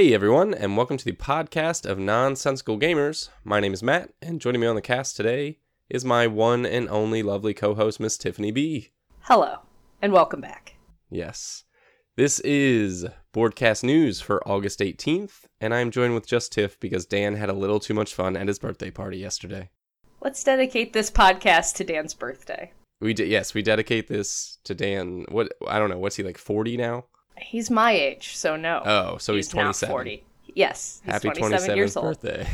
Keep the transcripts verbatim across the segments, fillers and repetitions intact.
Hey everyone, and welcome to the podcast of Nonsensical Gamers. My name is Matt, and joining me on the cast today is my one and only lovely co-host, Miss Tiffany B. Hello, and welcome back. Yes. This is Boardcast News for August eighteenth, and I'm joined with just Tiff because Dan had a little too much fun at his birthday party yesterday. Let's dedicate this podcast to Dan's birthday. We did, yes, we dedicate this to Dan. What I don't know, what's he, like forty now? He's my age, so no. Oh, so he's, he's twenty-seven. forty. Yes, he's happy twenty-seven years old. Birthday.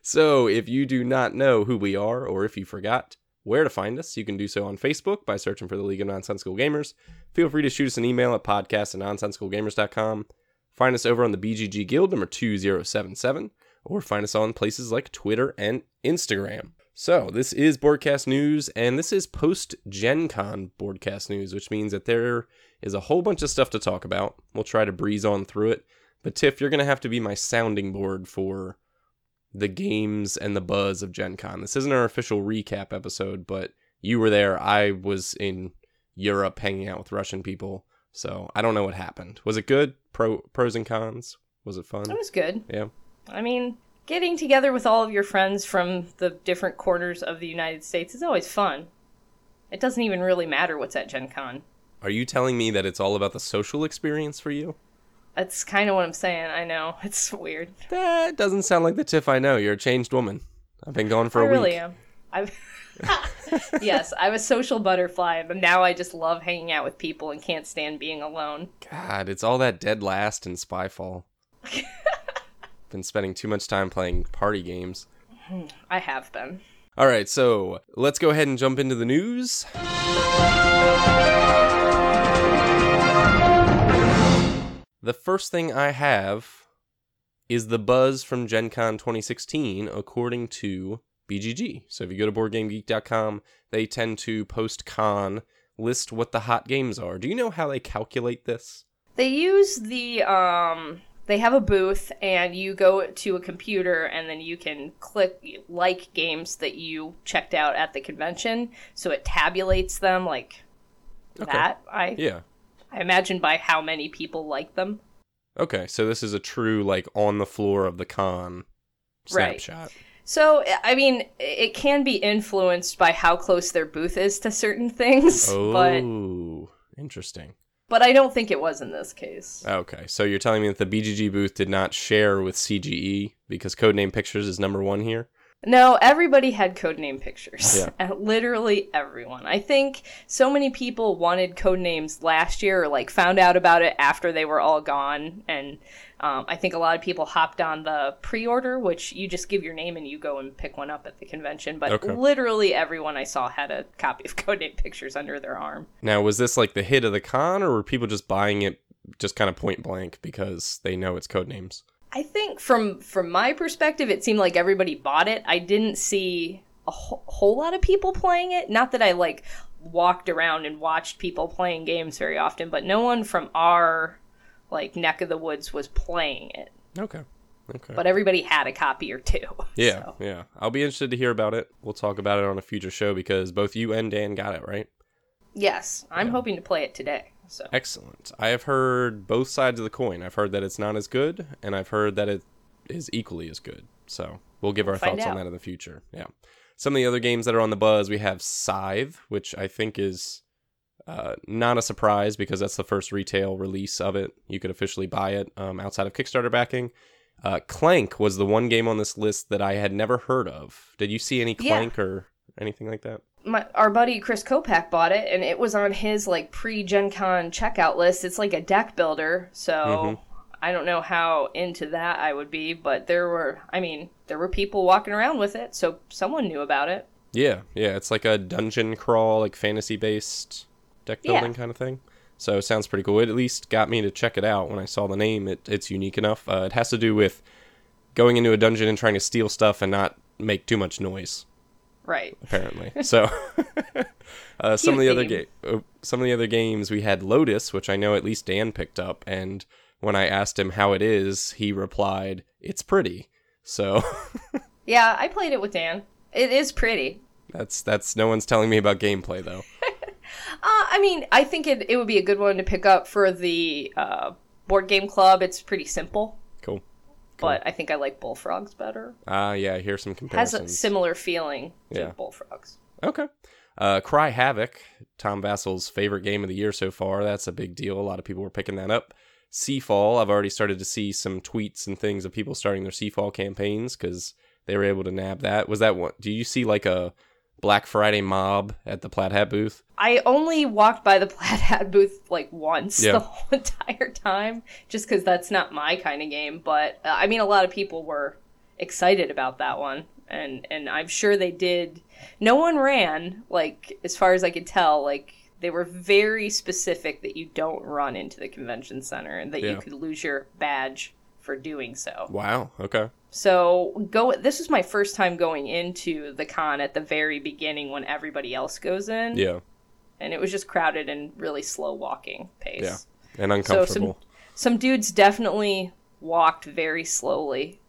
So, if you do not know who we are, or if you forgot where to find us, you can do so on Facebook by searching for the League of Nonsensical Gamers. Feel free to shoot us an email at podcast at nonsensicalgamers dot com. Find us over on the B G G Guild, number two zero seven seven, or find us on places like Twitter and Instagram. So, this is Boardcast News, and this is post-Gen Con Boardcast News, which means that there is a whole bunch of stuff to talk about. We'll try to breeze on through it. But Tiff, you're going to have to be my sounding board for the games and the buzz of Gen Con. This isn't our official recap episode, but you were there. I was in Europe hanging out with Russian people, so I don't know what happened. Was it good? Pro, pros and cons? Was it fun? It was good. Yeah. I mean, getting together with all of your friends from the different corners of the United States is always fun. It doesn't even really matter what's at Gen Con. Are you telling me that it's all about the social experience for you? That's kind of what I'm saying. I know. It's weird. That doesn't sound like the Tiff I know. You're a changed woman. I've been gone for I a really week. I really am. I've yes, I'm a social butterfly, but now I just love hanging out with people and can't stand being alone. God, it's all that Dead Last and Spyfall. Been spending too much time playing party games. I have been. All right, so let's go ahead and jump into the news. The first thing I have is the buzz from Gen Con twenty sixteen, according to B G G. So if you go to board game geek dot com, they tend to post-con list what the hot games are. Do you know how they calculate this? They use the, um, they have a booth, and you go to a computer, and then you can click like games that you checked out at the convention. So it tabulates them like okay. that. I yeah. I imagine by how many people like them. Okay, so this is a true, like, on the floor of the con snapshot. Right. So, I mean, it can be influenced by how close their booth is to certain things. Oh, but, interesting. But I don't think it was in this case. Okay, so you're telling me that the B G G booth did not share with C G E because Codename Pictures is number one here? No, everybody had Codename Pictures. Yeah. Literally everyone. I think so many people wanted Codenames last year or like found out about it after they were all gone. And um, I think a lot of people hopped on the pre-order, which you just give your name and you go and pick one up at the convention. But okay. Literally everyone I saw had a copy of Codename Pictures under their arm. Now, was this like the hit of the con or were people just buying it just kind of point blank because they know it's Codenames? I think from from my perspective, it seemed like everybody bought it. I didn't see a wh- whole lot of people playing it. Not that I, like, walked around and watched people playing games very often, but no one from our, like, neck of the woods was playing it. Okay. Okay. But everybody had a copy or two. Yeah, so. yeah. I'll be interested to hear about it. We'll talk about it on a future show because both you and Dan got it, right? Yes. I'm yeah. hoping to play it today. So. Excellent. I have heard both sides of the coin. I've heard that it's not as good, and I've heard that it is equally as good. So we'll give our Find thoughts out. on that in the future. Yeah. Some of the other games that are on the buzz, we have Scythe, which I think is uh, not a surprise because that's the first retail release of it. You could officially buy it um, outside of Kickstarter backing. Uh, Clank was the one game on this list that I had never heard of. Did you see any Clank yeah. or anything like that? My, our buddy Chris Kopak bought it, and it was on his like pre-Gen Con checkout list. It's like a deck builder, so mm-hmm. I don't know how into that I would be, but there were, I mean, there were people walking around with it, so someone knew about it. Yeah, yeah, it's like a dungeon crawl, like fantasy-based deck building yeah. kind of thing. So it sounds pretty cool. It at least got me to check it out when I saw the name. It, it's unique enough. Uh, it has to do with going into a dungeon and trying to steal stuff and not make too much noise. Right. Apparently. So uh, some of the other ga- uh, some of the other games we had Lotus, which I know at least Dan picked up. And when I asked him how it is, he replied, "It's pretty." So yeah, I played it with Dan. It is pretty. That's that's no one's telling me about gameplay, though. uh, I mean, I think it, it would be a good one to pick up for the uh, board game club, it's pretty simple. Cool. cool. But I think I like Bullfrogs better. Ah, uh, yeah, here's some comparisons. It has a similar feeling to yeah. Bullfrogs. Okay. Uh, Cry Havoc, Tom Vassel's favorite game of the year so far. That's a big deal. A lot of people were picking that up. Seafall, I've already started to see some tweets and things of people starting their Seafall campaigns because they were able to nab that. Was that one? Do you see like a Black Friday mob at the Plaid Hat booth? I only walked by the Plaid Hat booth like once yeah. the whole entire time, just because that's not my kind of game. But uh, I mean, a lot of people were excited about that one, and and I'm sure they did. No one ran, like as far as I could tell. Like they were very specific that you don't run into the convention center and that yeah. you could lose your badge for doing so. Wow. Okay. So go. This was my first time going into the con at the very beginning when everybody else goes in. Yeah. And it was just crowded and really slow walking pace. Yeah. And uncomfortable. So some, some dudes definitely walked very slowly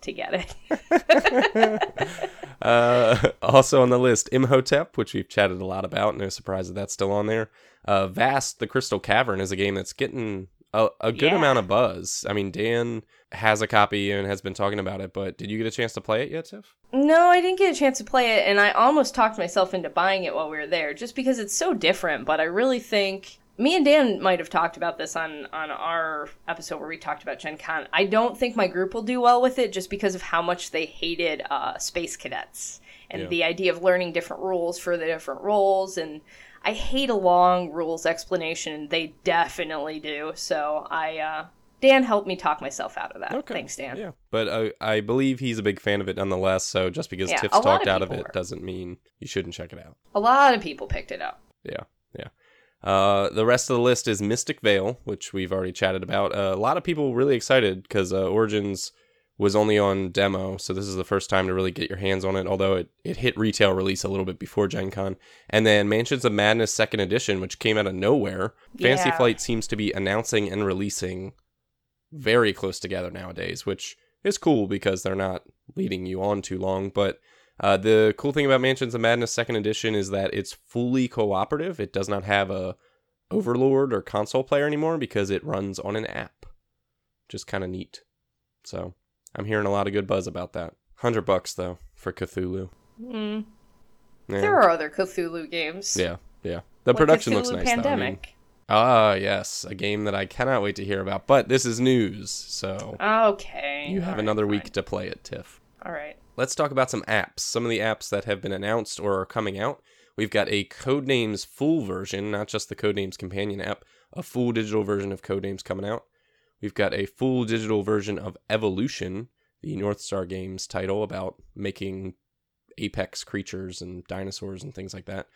to get it. uh, also on the list, Imhotep, which we've chatted a lot about. No surprise that that's still on there. Uh, Vast, the Crystal Cavern is a game that's getting a, a good yeah. amount of buzz. I mean, Dan has a copy and has been talking about it, but did you get a chance to play it yet, Tiff? No, I didn't get a chance to play it, and I almost talked myself into buying it while we were there, just because it's so different, but I really think... Me and Dan might have talked about this on, on our episode where we talked about Gen Con. I don't think my group will do well with it just because of how much they hated uh, Space Cadets and yeah. the idea of learning different rules for the different roles, and... I hate a long rules explanation. They definitely do. So I, uh, Dan helped me talk myself out of that. Okay. Thanks, Dan. Yeah, but uh, I believe he's a big fan of it nonetheless. So just because yeah, Tiff's talked out of it were. doesn't mean you shouldn't check it out. A lot of people picked it up. Yeah, yeah. Uh, the rest of the list is Mystic Veil, which we've already chatted about. Uh, a lot of people really excited because uh, Origins was only on demo, so this is the first time to really get your hands on it, although it, it hit retail release a little bit before Gen Con. And then Mansions of Madness second Edition, which came out of nowhere. Yeah. Fantasy Flight seems to be announcing and releasing very close together nowadays, which is cool because they're not leading you on too long. But uh, the cool thing about Mansions of Madness second Edition is that it's fully cooperative. It does not have a overlord or console player anymore because it runs on an app. Just kind of neat. So... I'm hearing a lot of good buzz about that. one hundred bucks though, for Cthulhu. Mm. Yeah. There are other Cthulhu games. Yeah, yeah. The like production Cthulhu looks nice, Pandemic. though. Ah, I mean, uh, yes. A game that I cannot wait to hear about, but this is news, so... Okay. You have All another right, week fine. to play it, Tiff. All right. Let's talk about some apps. Some of the apps that have been announced or are coming out. We've got a Codenames full version, not just the Codenames companion app. A full digital version of Codenames coming out. We've got a full digital version of Evolution, the North Star Games title about making apex creatures and dinosaurs and things like that.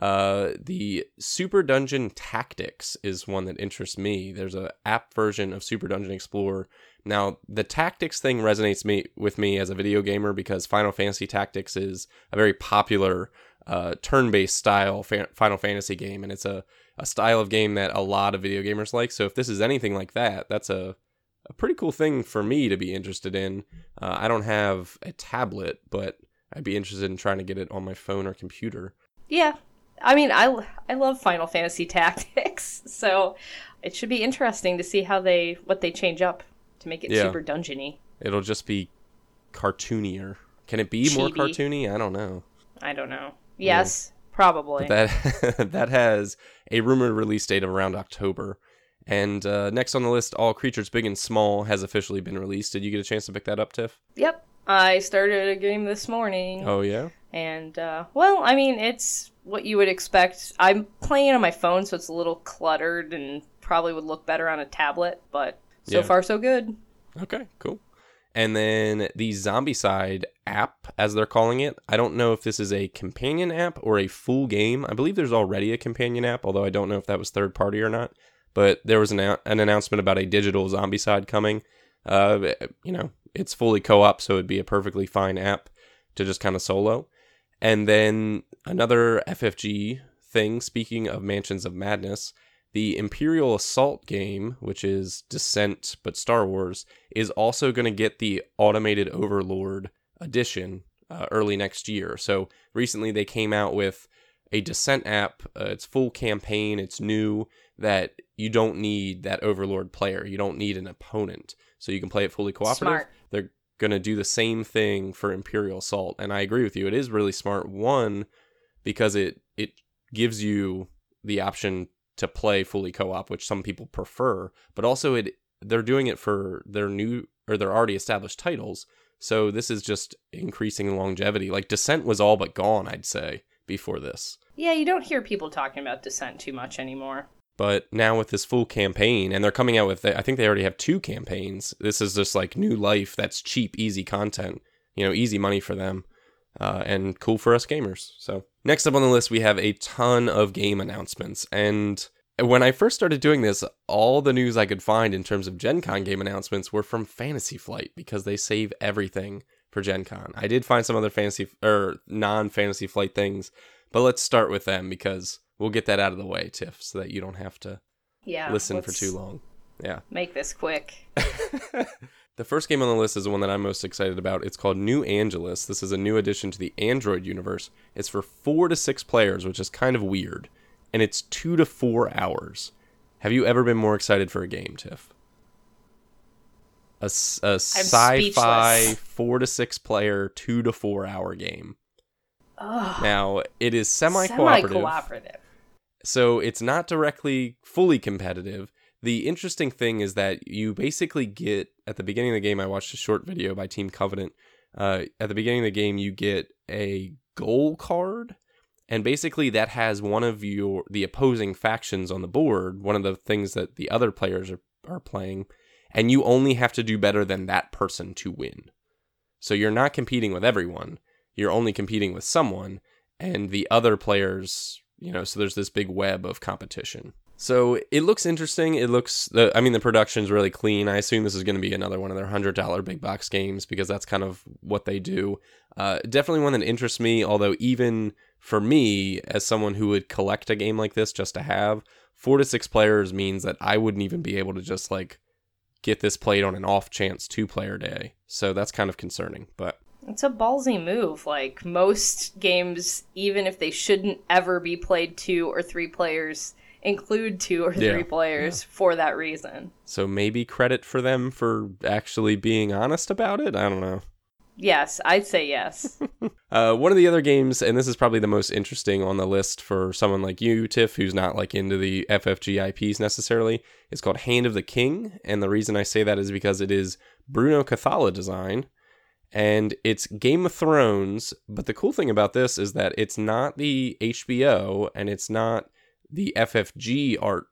Uh, the Super Dungeon Tactics is one that interests me. There's an app version of Super Dungeon Explorer. Now, the tactics thing resonates me with me as a video gamer because Final Fantasy Tactics is a very popular uh, turn-based style fa- Final Fantasy game, and it's a a style of game that a lot of video gamers like. So if this is anything like that, that's a, a pretty cool thing for me to be interested in. Uh, I don't have a tablet, but I'd be interested in trying to get it on my phone or computer. Yeah. I mean, I, I love Final Fantasy Tactics, so it should be interesting to see how they, what they change up to make it yeah. super dungeon-y. It'll just be cartoonier. Can it be Chibi. more cartoony? I don't know. I don't know. Yes. Yeah. Probably. But that that has a rumored release date of around October. And uh, next on the list, All Creatures Big and Small has officially been released. Did you get a chance to pick that up, Tiff? Yep. I started a game this morning. Oh, yeah? And, uh, well, I mean, it's what you would expect. I'm playing it on my phone, so it's a little cluttered and probably would look better on a tablet. But so yeah. far, so good. Okay, cool. And then the Zombicide app, as they're calling it. I don't know if this is a companion app or a full game. I believe there's already a companion app, although I don't know if that was third party or not. But there was an, a- an announcement about a digital Zombicide coming. Uh, you know, it's fully co-op, so it'd be a perfectly fine app to just kind of solo. And then another F F G thing, speaking of Mansions of Madness... The Imperial Assault game, which is Descent, but Star Wars, is also going to get the Automated Overlord edition uh, early next year. So recently they came out with a Descent app. Uh, it's full campaign. It's new, that you don't need that overlord player. You don't need an opponent. So you can play it fully cooperative. Smart. They're going to do the same thing for Imperial Assault. And I agree with you. It is really smart. One, because it, it gives you the option to play fully co-op, which some people prefer. But also it they're doing it for their new or their already established titles. So this is just increasing longevity. Like Descent was all but gone, I'd say, before this. Yeah, you don't hear people talking about Descent too much anymore. But now with this full campaign, and they're coming out with, I think they already have two campaigns. This is just like new life. That's cheap, easy content, you know, easy money for them, uh, and cool for us gamers. So next up on the list, we have a ton of game announcements. And when I first started doing this, all the news I could find in terms of Gen Con game announcements were from Fantasy Flight, because they save everything for Gen Con. I did find some other fantasy or non-Fantasy Flight things, but let's start with them because we'll get that out of the way, Tiff, so that you don't have to yeah, listen for too long. Yeah, make this quick. The first game on the list is the one that I'm most excited about. It's called New Angeles. This is a new addition to the Android universe. It's for four to six players, which is kind of weird. And it's two to four hours. Have you ever been more excited for a game, Tiff? A, a sci-fi speechless. Four to six player, two to four hour game. Ugh. Now, it is semi-cooperative. Semi-cooperative. So it's not directly fully competitive. The interesting thing is that you basically get, at the beginning of the game, I watched a short video by Team Covenant. Uh, at the beginning of the game, you get a goal card, and basically that has one of your the opposing factions on the board, one of the things that the other players are, are playing, and you only have to do better than that person to win. So you're not competing with everyone. You're only competing with someone, and the other players, you know, so there's this big web of competition. So it looks interesting. It looks, the, I mean, the production's really clean. I assume this is going to be another one of their one hundred dollars big box games because that's kind of what they do. Uh, definitely one that interests me, although even for me, as someone who would collect a game like this just to have, four to six players means that I wouldn't even be able to just like get this played on an off chance two-player day. So that's kind of concerning, but it's a ballsy move. Like most games, even if they shouldn't ever be played two or three players, include two or three yeah, players yeah. for that reason. So maybe credit for them for actually being honest about it? I don't know. Yes, I'd say yes. uh, one of the other games, and this is probably the most interesting on the list for someone like you, Tiff, who's not like into the F F G I Ps necessarily, is called Hand of the King. And the reason I say that is because it is Bruno Cathala design, and it's Game of Thrones. But the cool thing about this is that it's not the H B O and it's not the F F G art.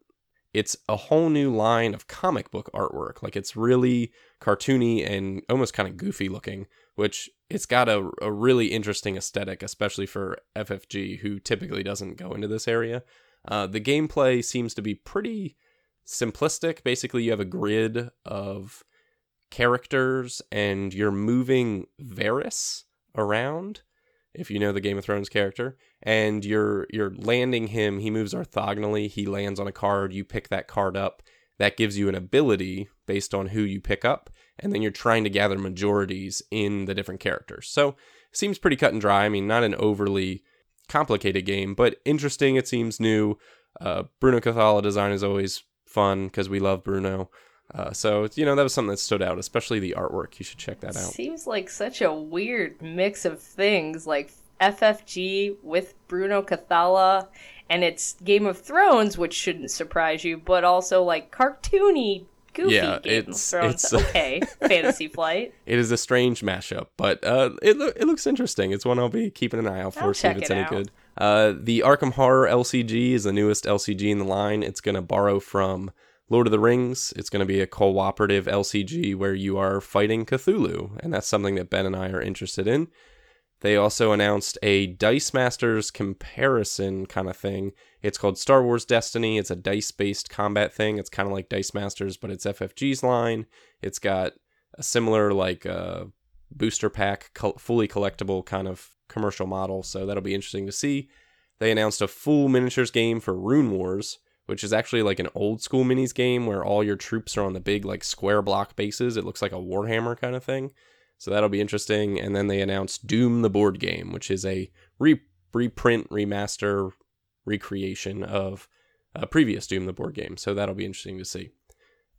It's a whole new line of comic book artwork. Like it's really cartoony and almost kind of goofy looking, which it's got a, a really interesting aesthetic, especially for F F G, who typically doesn't go into this area. Uh, the gameplay seems to be pretty simplistic. Basically, you have a grid of characters and you're moving Varys around, if you know the Game of Thrones character, and you're you're landing him. He moves orthogonally. He lands on a card. You pick that card up. That gives you an ability based on who you pick up, and then you're trying to gather majorities in the different characters. So seems pretty cut and dry. I mean, not an overly complicated game, but interesting. It seems new. Uh, Bruno Cathala design is always fun because we love Bruno. Uh, so, you know, that was something that stood out, especially the artwork. You should check that out. Seems like such a weird mix of things, like F F G with Bruno Cathala, and it's Game of Thrones, which shouldn't surprise you, but also like cartoony, goofy yeah, Game it's, of Thrones. It's, okay, Fantasy Flight. It is a strange mashup, but uh, it, lo- it looks interesting. It's one I'll be keeping an eye out for, see if it's it any out. good. Uh, the Arkham Horror L C G is the newest L C G in the line. It's going to borrow from Lord of the Rings. It's going to be a cooperative L C G where you are fighting Cthulhu, and that's something that Ben and I are interested in. They also announced a Dice Masters comparison kind of thing. It's called Star Wars Destiny. It's a dice-based combat thing. It's kind of like Dice Masters, but it's F F G's line. It's got a similar like uh, booster pack, co- fully collectible kind of commercial model, so that'll be interesting to see. They announced a full miniatures game for Rune Wars, which is actually like an old school minis game where all your troops are on the big like square block bases. It looks like a Warhammer kind of thing. So that'll be interesting. And then they announced Doom the board game, which is a re- reprint, remaster, recreation of a previous Doom the board game. So that'll be interesting to see.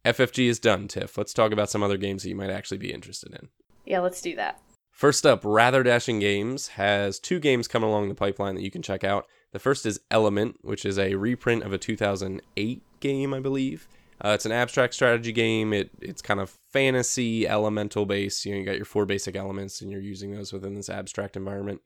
F F G is done, Tiff. Let's talk about some other games that you might actually be interested in. Yeah, let's do that. First up, Rather Dashing Games has two games coming along the pipeline that you can check out. The first is Element, which is a reprint of a two thousand eight game, I believe. Uh, it's an abstract strategy game. It It's kind of fantasy, elemental-based. You know, you got your four basic elements, and you're using those within this abstract environment.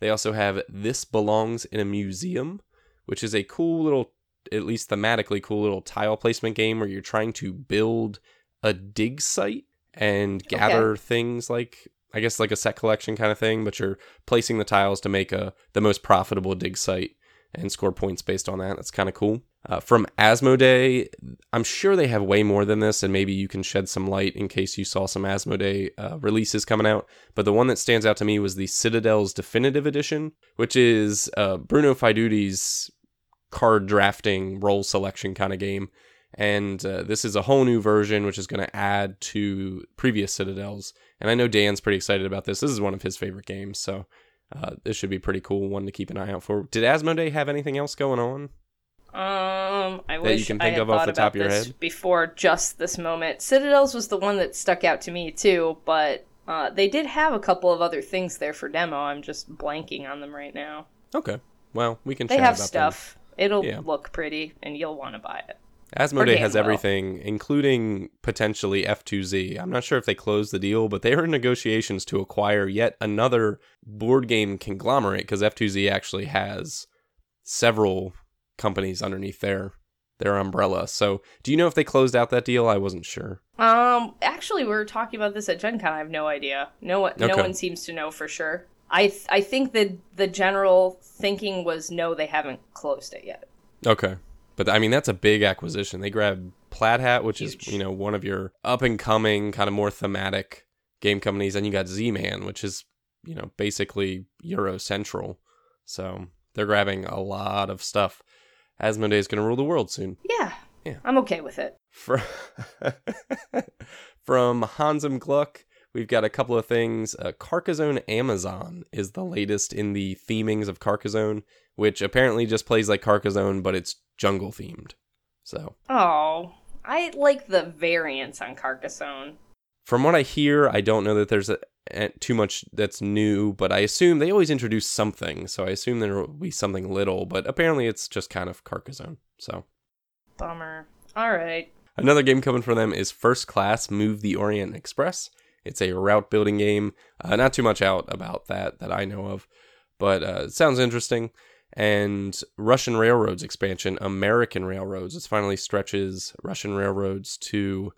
They also have This Belongs in a Museum, which is a cool little, at least thematically cool little tile placement game where you're trying to build a dig site and gather okay. things like, I guess like a set collection kind of thing, but you're placing the tiles to make a the most profitable dig site and score points based on that. That's kind of cool. Uh, from Asmodee, I'm sure they have way more than this, and maybe you can shed some light in case you saw some Asmodee uh, releases coming out. But the one that stands out to me was the Citadels Definitive Edition, which is uh, Bruno Fiduti's card drafting, role selection kind of game. And uh, this is a whole new version, which is going to add to previous Citadels. And I know Dan's pretty excited about this. This is one of his favorite games, so uh, this should be pretty cool one to keep an eye out for. Did Asmodee have anything else going on? Um, I wish you can think I had of thought off the top about of your this head? Before just this moment. Citadels was the one that stuck out to me too, but uh, they did have a couple of other things there for demo. I'm just blanking on them right now. Okay, well, we can. They chat have about stuff. Them. It'll yeah. look pretty, and you'll want to buy it. Asmodee has everything, including potentially F two Z. I'm not sure if they closed the deal, but they are in negotiations to acquire yet another board game conglomerate because F two Z actually has several companies underneath their their umbrella. So, do you know if they closed out that deal? I wasn't sure. Um, actually, we were talking about this at Gen Con. I have no idea. No one, okay. no one seems to know for sure. I th- I think that the general thinking was no, they haven't closed it yet. Okay. But, I mean, that's a big acquisition. They grabbed Plaid Hat, which Huge. is, you know, one of your up-and-coming, kind of more thematic game companies. And you got Z-Man, which is, you know, basically Euro Central. So they're grabbing a lot of stuff. Asmodee is going to rule the world soon. Yeah. Yeah. I'm okay with it. From, From Hansem Gluck, we've got a couple of things. Uh, Carcassonne Amazon is the latest in the themings of Carcassonne, which apparently just plays like Carcassonne, but it's jungle themed. So. Oh, I like the variants on Carcassonne. From what I hear, I don't know that there's a, a, too much that's new, but I assume they always introduce something. So I assume there will be something little, but apparently it's just kind of Carcassonne. So. Bummer. All right. Another game coming from them is First Class Move the Orient Express. It's a route building game. Uh, not too much out about that that I know of, but uh, it sounds interesting. And Russian Railroads expansion, American Railroads. It finally stretches Russian Railroads to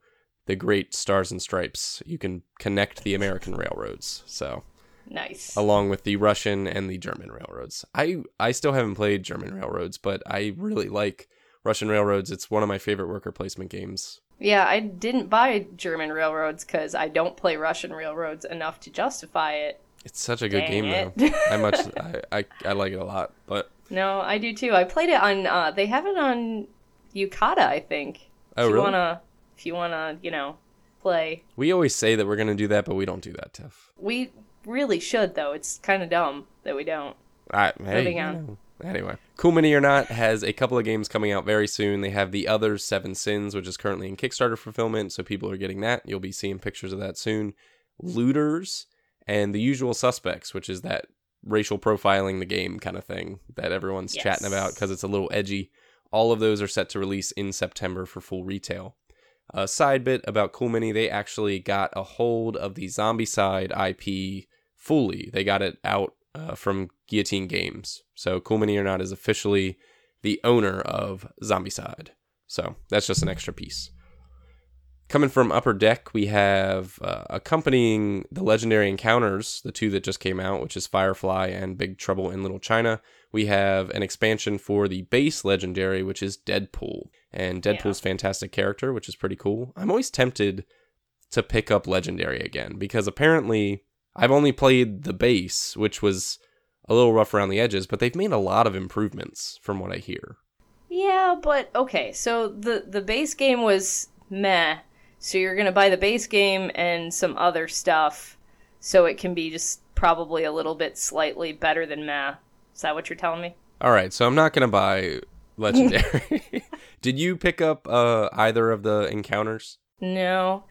the great Stars and Stripes. You can connect the American Railroads. So nice. Along with the Russian and the German Railroads. I, I still haven't played German Railroads, but I really like Russian Railroads. It's one of my favorite worker placement games. Yeah, I didn't buy German Railroads because I don't play Russian Railroads enough to justify it. It's such a good Dang game, it. though. I much I, I, I like it a lot, but no, I do too. I played it on. Uh, they have it on Yukata, I think. Oh, if really? You wanna, if you wanna, you know, play. We always say that we're gonna do that, but we don't do that, Tiff. We really should, though. It's kind of dumb that we don't. All right, hey, moving on. Anyway, Cool Mini or Not has a couple of games coming out very soon. They have The Other Seven Sins, which is currently in Kickstarter fulfillment, so people are getting that. You'll be seeing pictures of that soon. Looters. And The Usual Suspects, which is that racial profiling the game kind of thing that everyone's yes. chatting about because it's a little edgy. All of those are set to release in September for full retail. A side bit about Cool Mini, they actually got a hold of the Zombicide I P fully. They got it out uh, from Guillotine Games. So Cool Mini or Not is officially the owner of Zombicide. So that's just an extra piece. Coming from Upper Deck, we have uh, accompanying the Legendary Encounters, the two that just came out, which is Firefly and Big Trouble in Little China. We have an expansion for the base Legendary, which is Deadpool. And Deadpool's yeah. fantastic character, which is pretty cool. I'm always tempted to pick up Legendary again, because apparently I've only played the base, which was a little rough around the edges, but they've made a lot of improvements from what I hear. Yeah, but okay, so the, the base game was meh. So you're going to buy the base game and some other stuff, so it can be just probably a little bit slightly better than meh. Is that what you're telling me? All right, so I'm not going to buy Legendary. Did you pick up uh, either of the encounters? No.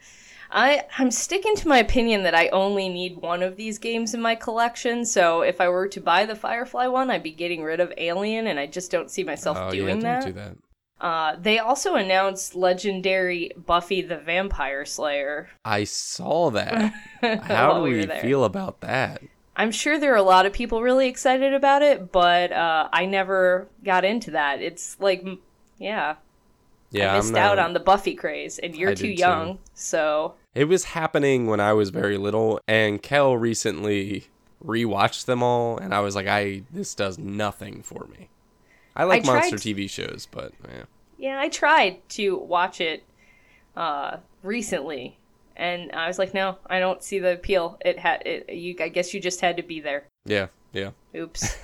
I, I'm sticking to my opinion that I only need one of these games in my collection, so if I were to buy the Firefly one, I'd be getting rid of Alien, and I just don't see myself oh, doing yeah, that. Do that. Uh, they also announced Legendary Buffy the Vampire Slayer. I saw that. How do we there. feel about that? I'm sure there are a lot of people really excited about it, but uh, I never got into that. It's like, yeah. Yeah, I missed not, out on the Buffy craze, and you're I too young, too. so... It was happening when I was very little, and Kel recently rewatched them all, and I was like, I this does nothing for me. I like I monster to, T V shows, but, yeah. Yeah, I tried to watch it uh, recently, and I was like, no, I don't see the appeal. It had, it, you, I guess you just had to be there. Yeah, yeah. Oops.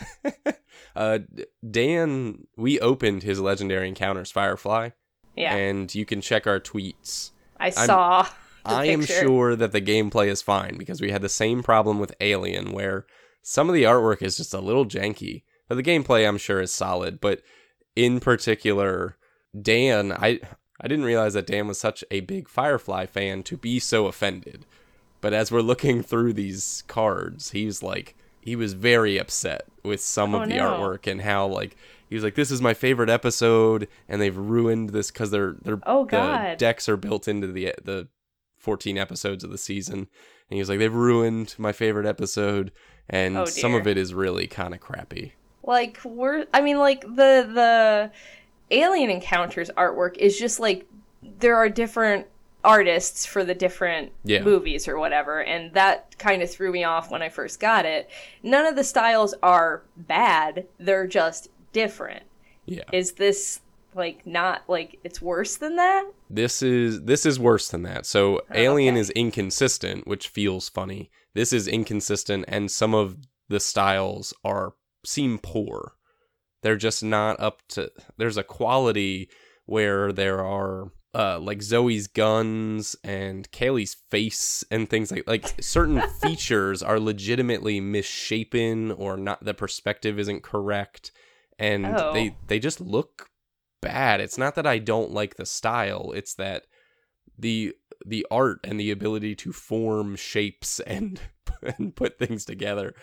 uh, Dan, we opened his Legendary Encounters Firefly. Yeah. And you can check our tweets. I I'm, saw I picture. am sure that the gameplay is fine, because we had the same problem with Alien, where some of the artwork is just a little janky. But the gameplay, I'm sure, is solid. But in particular, Dan, I I didn't realize that Dan was such a big Firefly fan to be so offended. But as we're looking through these cards, he's like, he was very upset with some oh, of the no. artwork and how, like, he was like, this is my favorite episode, and they've ruined this because their their oh, the decks are built into the the fourteen episodes of the season. And he was like, they've ruined my favorite episode, and oh, some of it is really kind of crappy. Like, we're, I mean, like, the the Alien Encounters artwork is just, like, there are different artists for the different yeah. movies or whatever, and that kind of threw me off when I first got it. None of the styles are bad, they're just different. Yeah. Is this like not like it's worse than that? This is this is worse than that. So oh, Alien okay. is inconsistent, which feels funny. This is inconsistent, and some of the styles are seem poor. They're just not up to. There's a quality where there are Uh, like Zoe's guns and Kaylee's face and things like like certain features are legitimately misshapen or not. The perspective isn't correct, and oh. they they just look bad. It's not that I don't like the style. It's that the the art and the ability to form shapes and and put things together,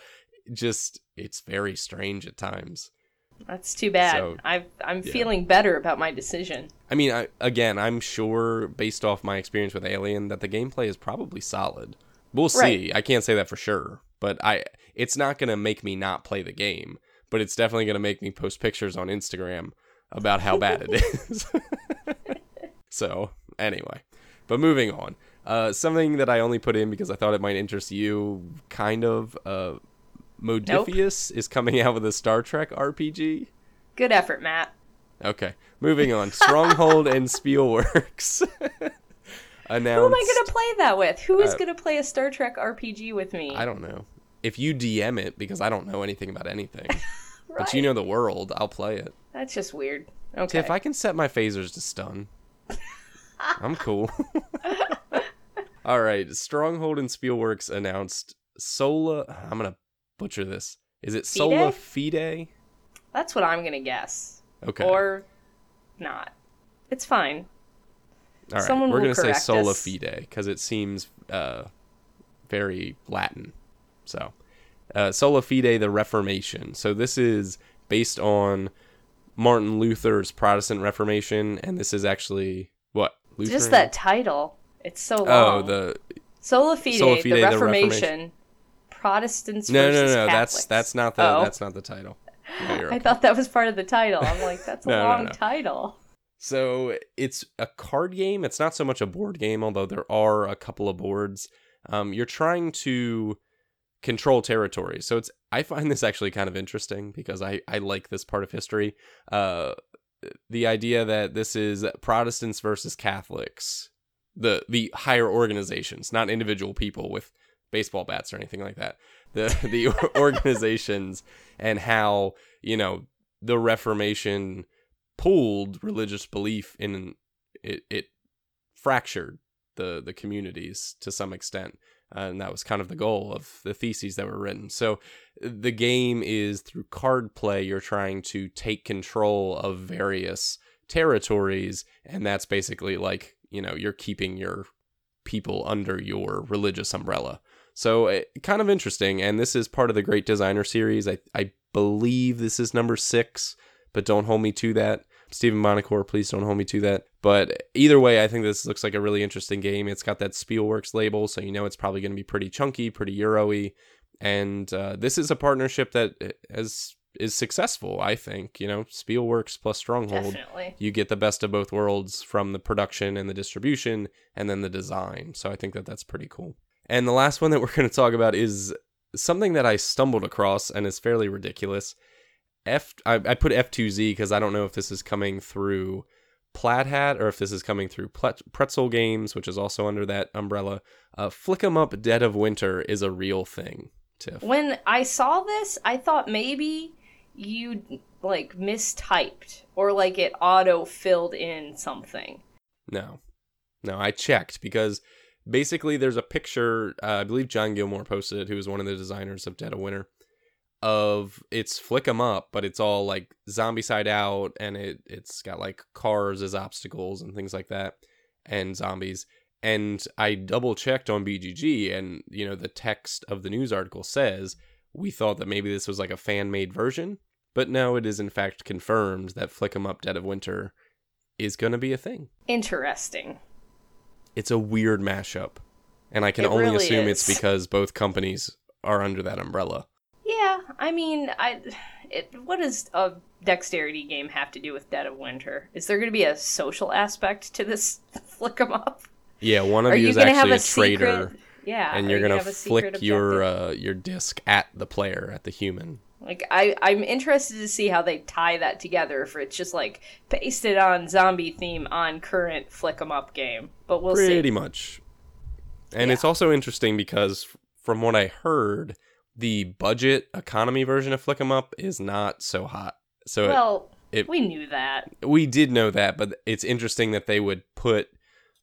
just it's very strange at times. That's too bad. So, I've, I'm yeah. feeling better about my decision. I mean, I, again, I'm sure, based off my experience with Alien, that the gameplay is probably solid. We'll right. see. I can't say that for sure. But I, it's not going to make me not play the game. But it's definitely going to make me post pictures on Instagram about how bad it is. So, anyway. But moving on. Uh, something that I only put in because I thought it might interest you, kind of... Uh, Modifius nope. is coming out with a Star Trek R P G. Good effort, Matt. Okay, moving on. Stronghold and Spielworks announced... Who am I going to play that with? Who is uh, going to play a Star Trek R P G with me? I don't know. If you D M it, because I don't know anything about anything. Right. But you know the world, I'll play it. That's just weird. Okay. Tiff, I can set my phasers to stun. I'm cool. All right, Stronghold and Spielworks announced Sola... I'm going to butcher this. Is it Sola Fide? That's what I'm gonna guess. Okay. Or not. It's fine. All right. Someone We're will gonna say Sola Fide because it seems uh, very Latin. So, uh, Sola Fide: The Reformation. So this is based on Martin Luther's Protestant Reformation, and this is actually what Lutheran? Just that title. It's so long. Oh, the Sola Fide: Sola Fide the Reformation. The Reformation. Protestants no, versus Catholics. No, no, no, that's that's not the oh. that's not the title. No, okay. I thought that was part of the title. I'm like, that's a no, long no, no. title. So it's a card game. It's not so much a board game, although there are a couple of boards. Um, you're trying to control territory. So it's I find this actually kind of interesting because I, I like this part of history. Uh, the idea that this is Protestants versus Catholics, the the higher organizations, not individual people with baseball bats or anything like that, the the organizations, and how, you know, the Reformation pulled religious belief in it, it fractured the the communities to some extent, Uh, and that was kind of the goal of the theses that were written. So the game is, through card play, you're trying to take control of various territories. And that's basically like, you know, you're keeping your people under your religious umbrella. So it, kind of interesting. And this is part of the Great Designer series. I, I believe this is number six, but don't hold me to that. Stephen Monacore, please don't hold me to that. But either way, I think this looks like a really interesting game. It's got that Spielworks label, so you know it's probably going to be pretty chunky, pretty Euro-y. And uh, this is a partnership that has, is successful, I think. You know, Spielworks plus Stronghold. Definitely. You get the best of both worlds from the production and the distribution, and then the design. So I think that that's pretty cool. And the last one that we're going to talk about is something that I stumbled across, and is fairly ridiculous. F I, I put F two Z because I don't know if this is coming through Plaid Hat or if this is coming through Pretzel Games, which is also under that umbrella. Uh, Flick 'em Up Dead of Winter is a real thing, Tiff. When I saw this, I thought maybe you like mistyped or like it auto filled in something. No, no, I checked because basically there's a picture. Uh, I believe John Gilmore posted it, who was one of the designers of Dead of Winter. Of it's Flick 'em Up, but it's all like Zombicide out, and it it's got like cars as obstacles and things like that, and zombies. And I double checked on B G G, and you know the text of the news article says we thought that maybe this was like a fan made version, but no, it is in fact confirmed that Flick 'em Up Dead of Winter is going to be a thing. Interesting. It's a weird mashup, and I can it only really assume is. It's because both companies are under that umbrella. Yeah, I mean, I, it, what does a dexterity game have to do with Dead of Winter? Is there going to be a social aspect to this flick 'em up? Yeah, one of you, you is actually a, a traitor, secret, yeah, and you're going to flick your uh, your disc at the player, at the human. Like, I, I'm interested to see how they tie that together. If it's just like pasted on zombie theme on current flick 'em up game, but we'll Pretty see. Pretty much, and yeah. It's also interesting because from what I heard, the budget economy version of Flick 'em Up is not so hot. So well, it, it, we knew that. We did know that, but it's interesting that they would put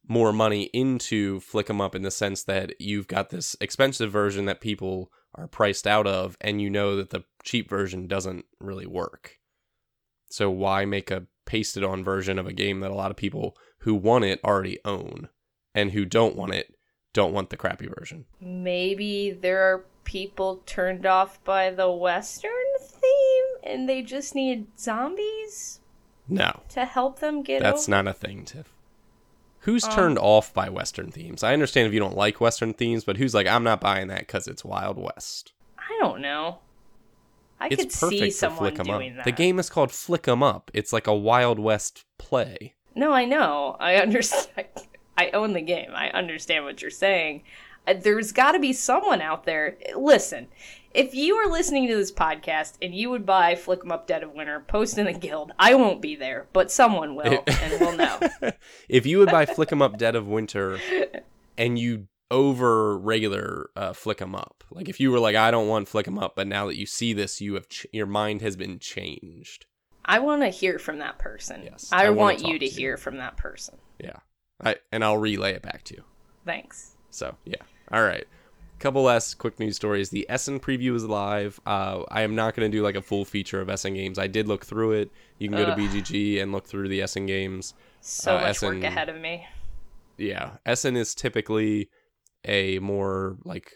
more money into Flick 'em Up in the sense that you've got this expensive version that people are priced out of, and you know that the cheap version doesn't really work. So why make a pasted-on version of a game that a lot of people who want it already own, and who don't want it don't want the crappy version? Maybe there are people turned off by the Western theme and they just need zombies? No. To help them get That's over? Not a thing, Tiff. Who's um, turned off by Western themes? I understand if you don't like Western themes, but who's like, I'm not buying that because it's Wild West? I don't know. I it's could see someone doing up. That. The game is called Flick 'em Up. It's like a Wild West play. No, I know. I understand. I own the game. I understand what you're saying. There's got to be someone out there. Listen, if you are listening to this podcast and you would buy Flick 'em Up Dead of Winter, post in a guild. I won't be there, but someone will, and we'll know. If you would buy Flick 'em Up Dead of Winter and you over regular uh, Flick 'em Up, like if you were like, I don't want Flick 'em Up, but now that you see this, you have ch- your mind has been changed. I want to hear from that person. Yes, I, I want you to, to hear you. From that person. Yeah, I, and I'll relay it back to you. Thanks. So, yeah. All right. Couple last quick news stories. The Essen preview is live. Uh, I am not going to do like a full feature of Essen games. I did look through it. You can go Ugh. to B G G and look through the Essen games. So uh, much Essen, work ahead of me. Yeah. Essen is typically a more like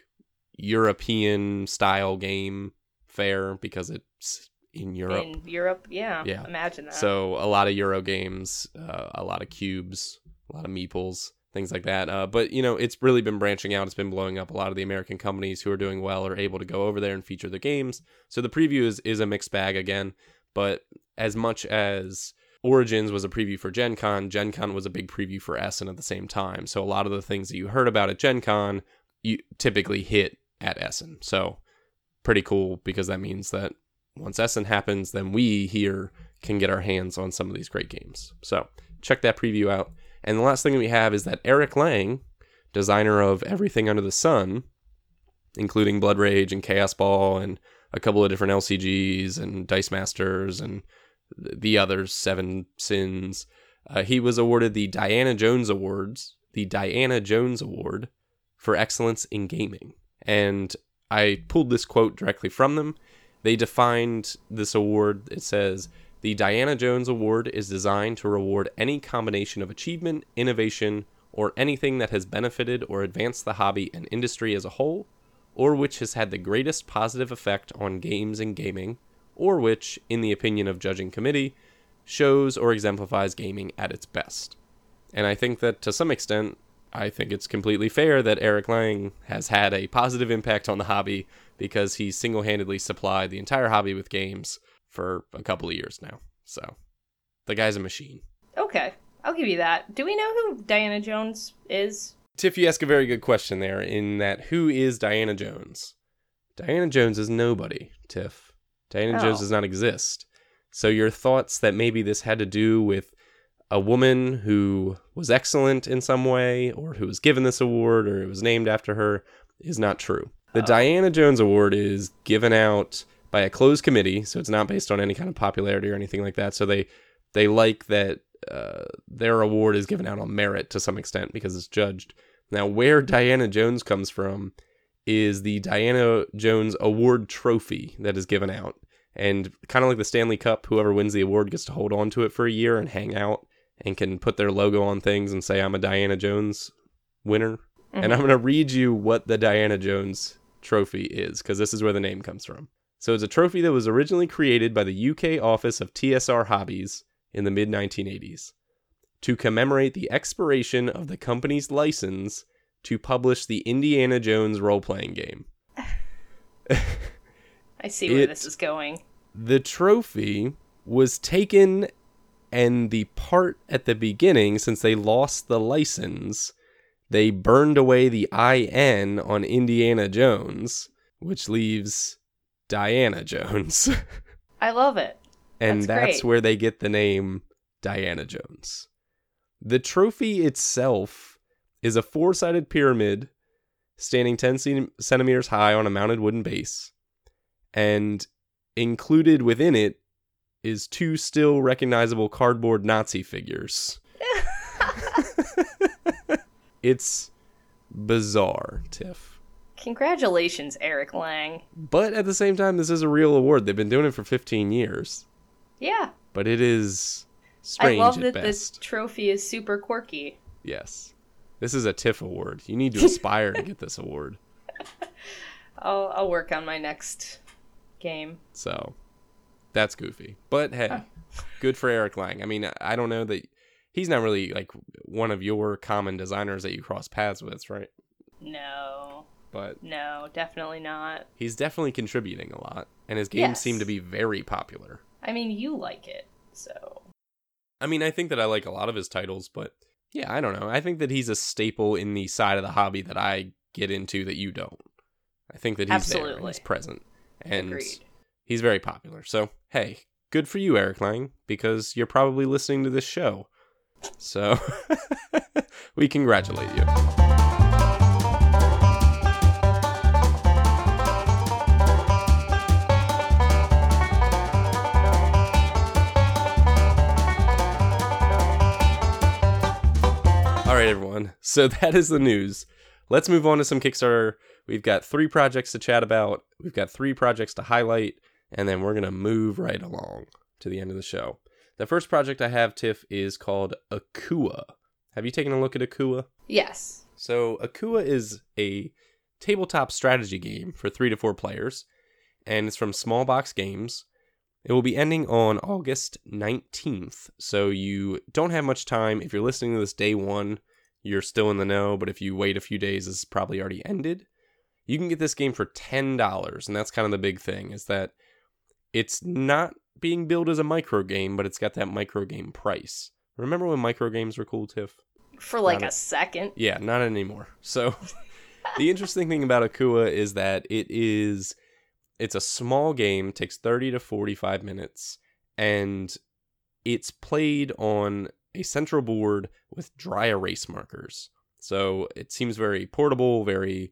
European style game fair because it's in Europe. In Europe. Yeah. yeah. Imagine that. So a lot of Euro games, uh, a lot of cubes, a lot of meeples. Things like that. Uh, but, you know, it's really been branching out. It's been blowing up. A lot of the American companies who are doing well are able to go over there and feature their games. So the preview is, is a mixed bag again. But as much as Origins was a preview for Gen Con, Gen Con was a big preview for Essen at the same time. So a lot of the things that you heard about at Gen Con, you typically hit at Essen. So pretty cool because that means that once Essen happens, then we here can get our hands on some of these great games. So check that preview out. And the last thing that we have is that Eric Lang, designer of everything under the sun, including Blood Rage and Chaos Ball and a couple of different L C Gs and Dice Masters and the other Seven Sins, uh, he was awarded the Diana Jones Awards, the Diana Jones Award for excellence in gaming. And I pulled this quote directly from them. They defined this award. It says, the Diana Jones Award is designed to reward any combination of achievement, innovation, or anything that has benefited or advanced the hobby and industry as a whole, or which has had the greatest positive effect on games and gaming, or which, in the opinion of judging committee, shows or exemplifies gaming at its best. And I think that to some extent, I think it's completely fair that Eric Lang has had a positive impact on the hobby because he single-handedly supplied the entire hobby with games for a couple of years now. So, the guy's a machine. Okay, I'll give you that. Do we know who Diana Jones is? Tiff, you ask a very good question there in that who is Diana Jones? Diana Jones is nobody, Tiff. Diana oh. Jones does not exist. So your thoughts that maybe this had to do with a woman who was excellent in some way, or who was given this award, or it was named after her, is not true. The oh. Diana Jones Award is given out by a closed committee, so it's not based on any kind of popularity or anything like that. So they they like that uh, their award is given out on merit to some extent because it's judged. Now, where Diana Jones comes from is the Diana Jones Award trophy that is given out. And kind of like the Stanley Cup, whoever wins the award gets to hold on to it for a year and hang out and can put their logo on things and say, I'm a Diana Jones winner. Mm-hmm. And I'm going to read you what the Diana Jones trophy is, because this is where the name comes from. So it's a trophy that was originally created by the U K office of T S R Hobbies in the mid nineteen eighties to commemorate the expiration of the company's license to publish the Indiana Jones role-playing game. I see where it, this is going. The trophy was taken, and the part at the beginning, since they lost the license, they burned away the I N on Indiana Jones, which leaves Diana Jones. I love it. And that's, that's where they get the name Diana Jones. The trophy itself is a four-sided pyramid standing ten centimeters high on a mounted wooden base. And included within it is two still recognizable cardboard Nazi figures. It's bizarre, Tiff. Congratulations, Eric Lang. But at the same time, this is a real award. They've been doing it for fifteen years. Yeah. But it is strange at best. I love that this trophy is super quirky. Yes. This is a Tiff award. You need to aspire to get this award. I'll, I'll work on my next game. So, that's goofy. But hey, huh. Good for Eric Lang. I mean, I don't know that he's not really like one of your common designers that you cross paths with, right? No. But no, definitely not. He's definitely contributing a lot, and his games yes. seem to be very popular. I mean, you like it, so. I mean, I think that I like a lot of his titles, but yeah, I don't know. I think that he's a staple in the side of the hobby that I get into that you don't. I think that he's Absolutely. there and he's present, and Agreed. he's very popular. So, hey, good for you, Eric Lang, because you're probably listening to this show. So, we congratulate you. All right, everyone. So that is the news. Let's move on to some Kickstarter. We've got three projects to chat about. We've got three projects to highlight. And then we're going to move right along to the end of the show. The first project I have, Tiff, is called Akua. Have you taken a look at Akua? Yes. So Akua is a tabletop strategy game for three to four players. And it's from Small Box Games. It will be ending on August nineteenth, so you don't have much time. If you're listening to this day one, you're still in the know, but if you wait a few days, it's probably already ended. You can get this game for ten dollars, and that's kind of the big thing, is that it's not being billed as a micro game, but it's got that micro game price. Remember when micro games were cool, Tiff? For like not a second. Yeah, not anymore. So the interesting thing about Akua is that it is... It's a small game, takes thirty to forty-five minutes, and it's played on a central board with dry erase markers. So it seems very portable, very,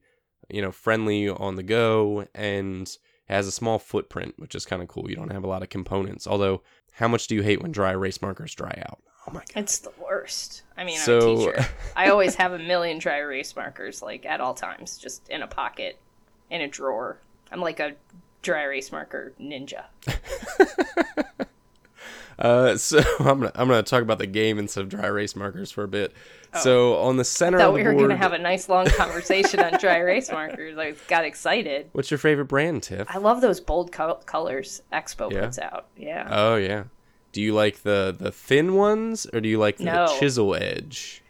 you know, friendly on the go, and has a small footprint, which is kind of cool. You don't have a lot of components. Although, how much do you hate when dry erase markers dry out? Oh my God. It's the worst. worst. I mean, so... I'm a teacher. I always have a million dry erase markers, like, at all times, just in a pocket, in a drawer. I'm like a dry erase marker ninja. Uh, so I'm gonna I'm gonna talk about the game instead of dry erase markers for a bit. Oh. So on the center of the board, I thought we were gonna have a nice long conversation on dry erase markers. I got excited. What's your favorite brand, Tiff? I love those bold co- colors Expo yeah. puts out. Yeah. Oh yeah. Do you like the the thin ones or do you like no. the chisel edge?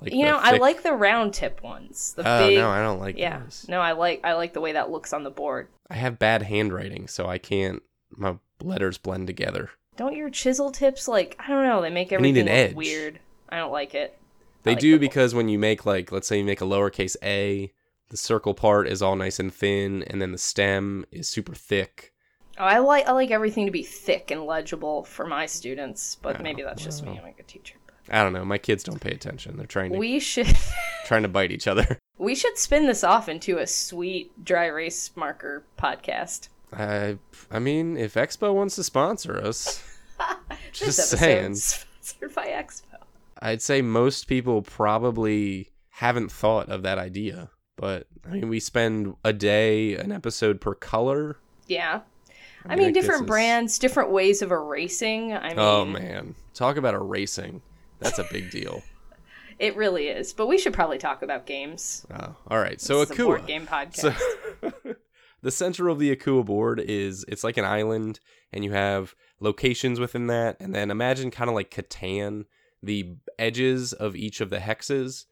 Like you know, thick... I like the round tip ones. The oh big... no, I don't like yeah. those. No, I like I like the way that looks on the board. I have bad handwriting, so I can't. My letters blend together. Don't your chisel tips, like, I don't know, they make everything look edge. Weird. I don't like it. They like do the because when you make, like, let's say you make a lowercase a, the circle part is all nice and thin, and then the stem is super thick. Oh, I like I like everything to be thick and legible for my students, but maybe that's know. just me. I'm like a teacher. But... I don't know. My kids don't pay attention. They're trying to, we should... trying to bite each other. We should spin this off into a sweet dry erase marker podcast. I, I mean, if Expo wants to sponsor us... Just this saying. Sponsored by Expo. I'd say most people probably haven't thought of that idea, but I mean, we spend a day, an episode per color. Yeah, I, I mean, mean different brands, different ways of erasing. I mean, oh man, talk about erasing. That's a big deal. It really is. But we should probably talk about games. Oh, all right. So this Akua is a board game podcast. So the center of the Akua board is it's like an island, and you have locations within that, and then imagine kind of like Catan, the edges of each of the hexes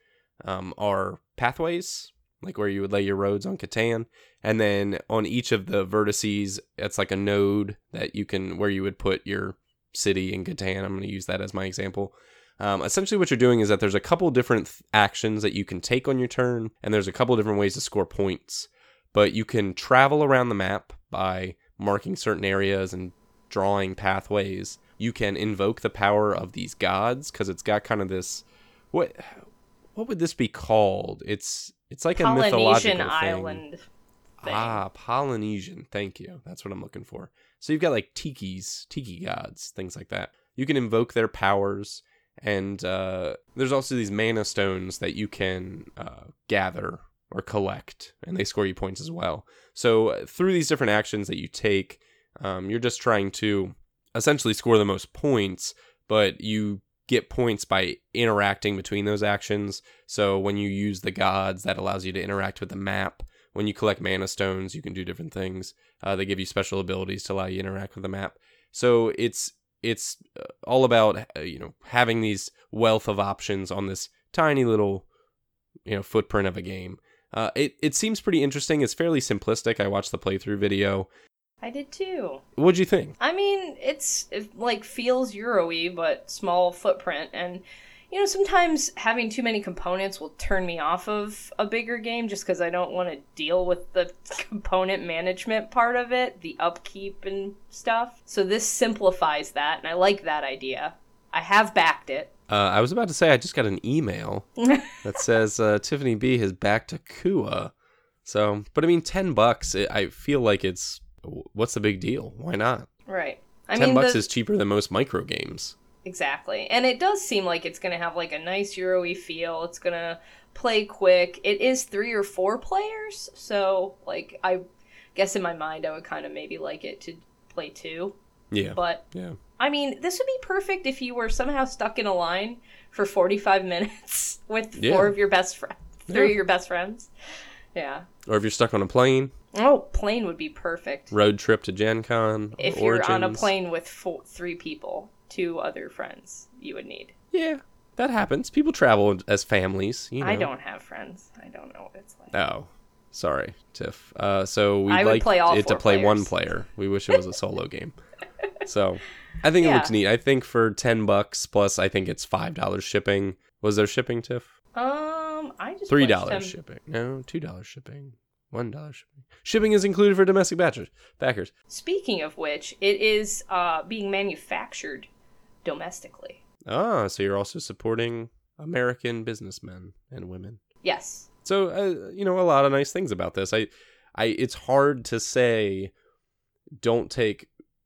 um, are pathways, like where you would lay your roads on Catan, and then on each of the vertices, it's like a node that you can, where you would put your city in Catan. I'm going to use that as my example. Um, essentially what you're doing is that there's a couple different th- actions that you can take on your turn, and there's a couple different ways to score points, but you can travel around the map by marking certain areas and drawing pathways. You can invoke the power of these gods because it's got kind of this, what what would this be called? It's it's like a mythological island thing. thing. Ah, Polynesian. Thank you. That's what I'm looking for. So you've got like tikis, tiki gods, things like that. You can invoke their powers, and uh, there's also these mana stones that you can uh, gather or collect, and they score you points as well. So through these different actions that you take, Um, you're just trying to essentially score the most points, but you get points by interacting between those actions. So when you use the gods, that allows you to interact with the map. When you collect mana stones, you can do different things. Uh, they give you special abilities to allow you to interact with the map. So it's it's all about uh, you know having these wealth of options on this tiny little you know footprint of a game. Uh, it it seems pretty interesting. It's fairly simplistic. I watched the playthrough video. I did too. What'd you think? I mean, it's it, like feels Euro-y, but small footprint. And, you know, sometimes having too many components will turn me off of a bigger game just because I don't want to deal with the component management part of it, the upkeep and stuff. So this simplifies that, and I like that idea. I have backed it. Uh, I was about to say I just got an email that says uh, Tiffany B has backed Akua. So, but I mean, ten bucks, it, I feel like it's... What's the big deal? Why not? Right. I Ten mean, bucks the... is cheaper than most micro games. Exactly. And it does seem like it's going to have like a nice Euro-y feel. It's going to play quick. It is three or four players. So like, I guess in my mind, I would kind of maybe like it to play two. Yeah. But yeah. I mean, this would be perfect if you were somehow stuck in a line for forty-five minutes with yeah. four of your best friends, three yeah. of your best friends. Yeah. Or if you're stuck on a plane. Oh, plane would be perfect. Road trip to Gen Con. If you're Origins. On a plane with four, three people, two other friends, you would need. Yeah, that happens. People travel as families. You know. I don't have friends. I don't know what it's like. Oh, sorry, Tiff. Uh, so we'd like play all it to play players. One player. We wish it was a solo game. So I think yeah. it looks neat. I think for ten bucks plus, I think it's five dollars shipping. Was there shipping, Tiff? Um, I just three dollars shipping. No, two dollars shipping. One dollar shipping. Shipping is included for domestic batchers, backers. Speaking of which, it is uh, being manufactured domestically. Ah, so you're also supporting American businessmen and women. Yes. So uh, you know a lot of nice things about this. I, I, it's hard to say, don't take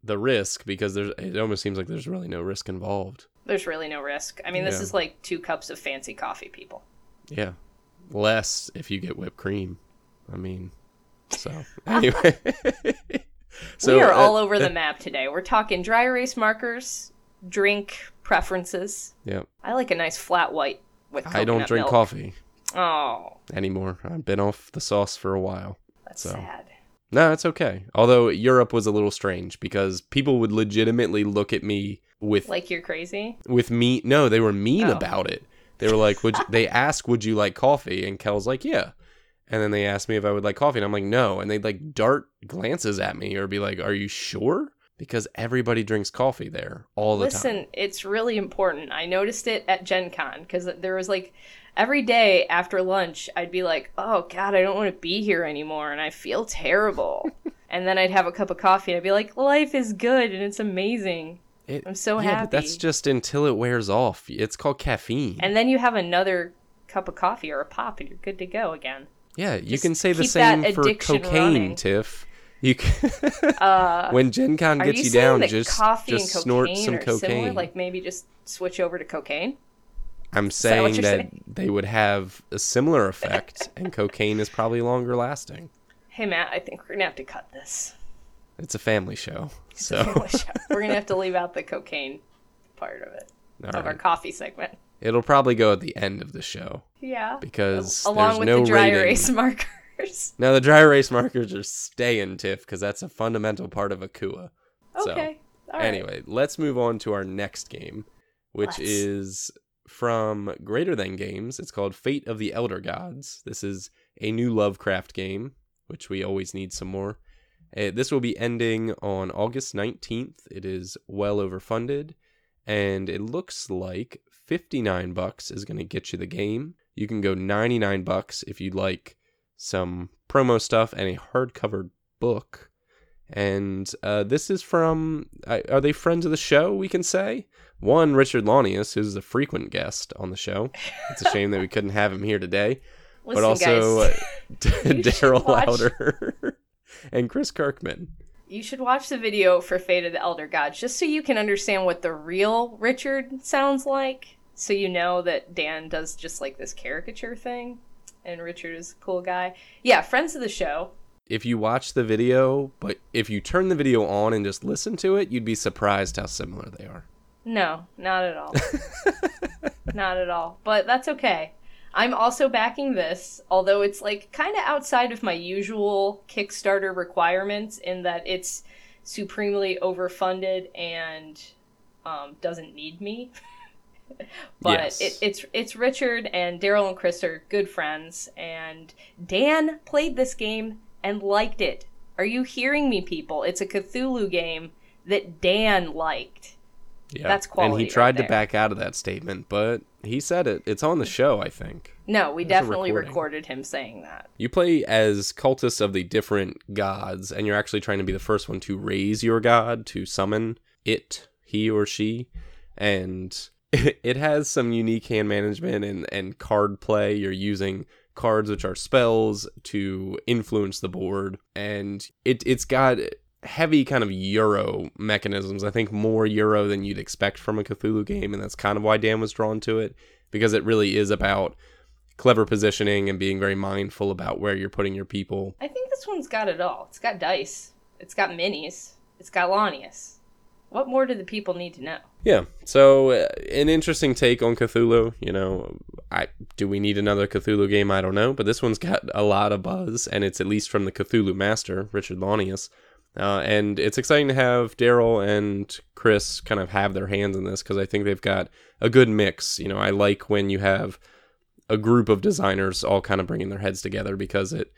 the risk because there's. It almost seems like there's really no risk involved. There's really no risk. I mean, this yeah. is like two cups of fancy coffee, people. Yeah. Less if you get whipped cream. I mean, so anyway. So, we are uh, all over uh, the map today. We're talking dry erase markers, drink preferences. Yeah. I like a nice flat white with coconut I don't drink milk. Coffee. Oh. Anymore. I've been off the sauce for a while. That's so. Sad. No, it's okay. Although Europe was a little strange because people would legitimately look at me with... Like you're crazy? With me. No, they were mean oh. about it. They were like, would you, they asked, would you like coffee? And Kel's like, yeah. And then they asked me if I would like coffee. And I'm like, no. And they'd like dart glances at me or be like, are you sure? Because everybody drinks coffee there all the Listen, time. Listen, it's really important. I noticed it at Gen Con because there was like... Every day after lunch, I'd be like, oh, God, I don't want to be here anymore, and I feel terrible. And then I'd have a cup of coffee, and I'd be like, life is good, and it's amazing. It, I'm so yeah, happy. Yeah, but that's just until it wears off. It's called caffeine. And then you have another cup of coffee or a pop, and you're good to go again. Yeah, you just can say the same for cocaine, running. Tiff. You can... uh, when Gen Con gets you, you down, just, just snort some cocaine. Similar? Like maybe just switch over to cocaine? I'm saying that, that saying? They would have a similar effect, and cocaine is probably longer lasting. Hey, Matt, I think we're going to have to cut this. It's a family show. It's so. a family show. We're going to have to leave out the cocaine part of it, All of right. our coffee segment. It'll probably go at the end of the show. Yeah. Because Along there's with no the dry rating. Erase markers. Now, the dry erase markers are staying, Tiff, because that's a fundamental part of a K U A. Okay. So, All right. Anyway, let's move on to our next game, which let's. is... From Greater Than Games, it's called Fate of the Elder Gods. This is a new Lovecraft game, which we always need some more. Uh, this will be ending on August nineteenth. It is well overfunded, and it looks like fifty-nine bucks is going to get you the game. You can go ninety-nine bucks if you'd like some promo stuff and a hardcover book. And uh, this is from, uh, are they friends of the show, we can say? One, Richard Lanius, who's a frequent guest on the show. It's a shame that we couldn't have him here today. Listen, but also uh, Daryl Louder and Chris Kirkman. You should watch the video for Fate of the Elder Gods, just so you can understand what the real Richard sounds like. So you know that Dan does just like this caricature thing, and Richard is a cool guy. Yeah, friends of the show. If you watch the video, but if you turn the video on and just listen to it, you'd be surprised how similar they are. No, not at all. Not at all. But that's okay. I'm also backing this, although it's like kind of outside of my usual Kickstarter requirements in that it's supremely overfunded and um, doesn't need me. But yes. it, it's it's Richard and Daryl and Chris are good friends, and Dan played this game and liked it. Are you hearing me, people? It's a Cthulhu game that Dan liked. Yeah, that's quality. And he tried right to back out of that statement, but he said it. It's on the show, I think. No, we There's definitely recorded him saying that. You play as cultists of the different gods, and you're actually trying to be the first one to raise your god, to summon it, he or she, and... It has some unique hand management and, and card play. You're using cards, which are spells, to influence the board. And it, it's got heavy kind of Euro mechanisms. I think more Euro than you'd expect from a Cthulhu game. And that's kind of why Dan was drawn to it. Because it really is about clever positioning and being very mindful about where you're putting your people. I think this one's got it all. It's got dice. It's got minis. It's got Lanius. What more do the people need to know? Yeah, so uh, an interesting take on Cthulhu. You know, I do we need another Cthulhu game? I don't know, but this one's got a lot of buzz, and it's at least from the Cthulhu master, Richard Lanius. Uh, and it's exciting to have Daryl and Chris kind of have their hands in this, because I think they've got a good mix. You know, I like when you have a group of designers all kind of bringing their heads together, because it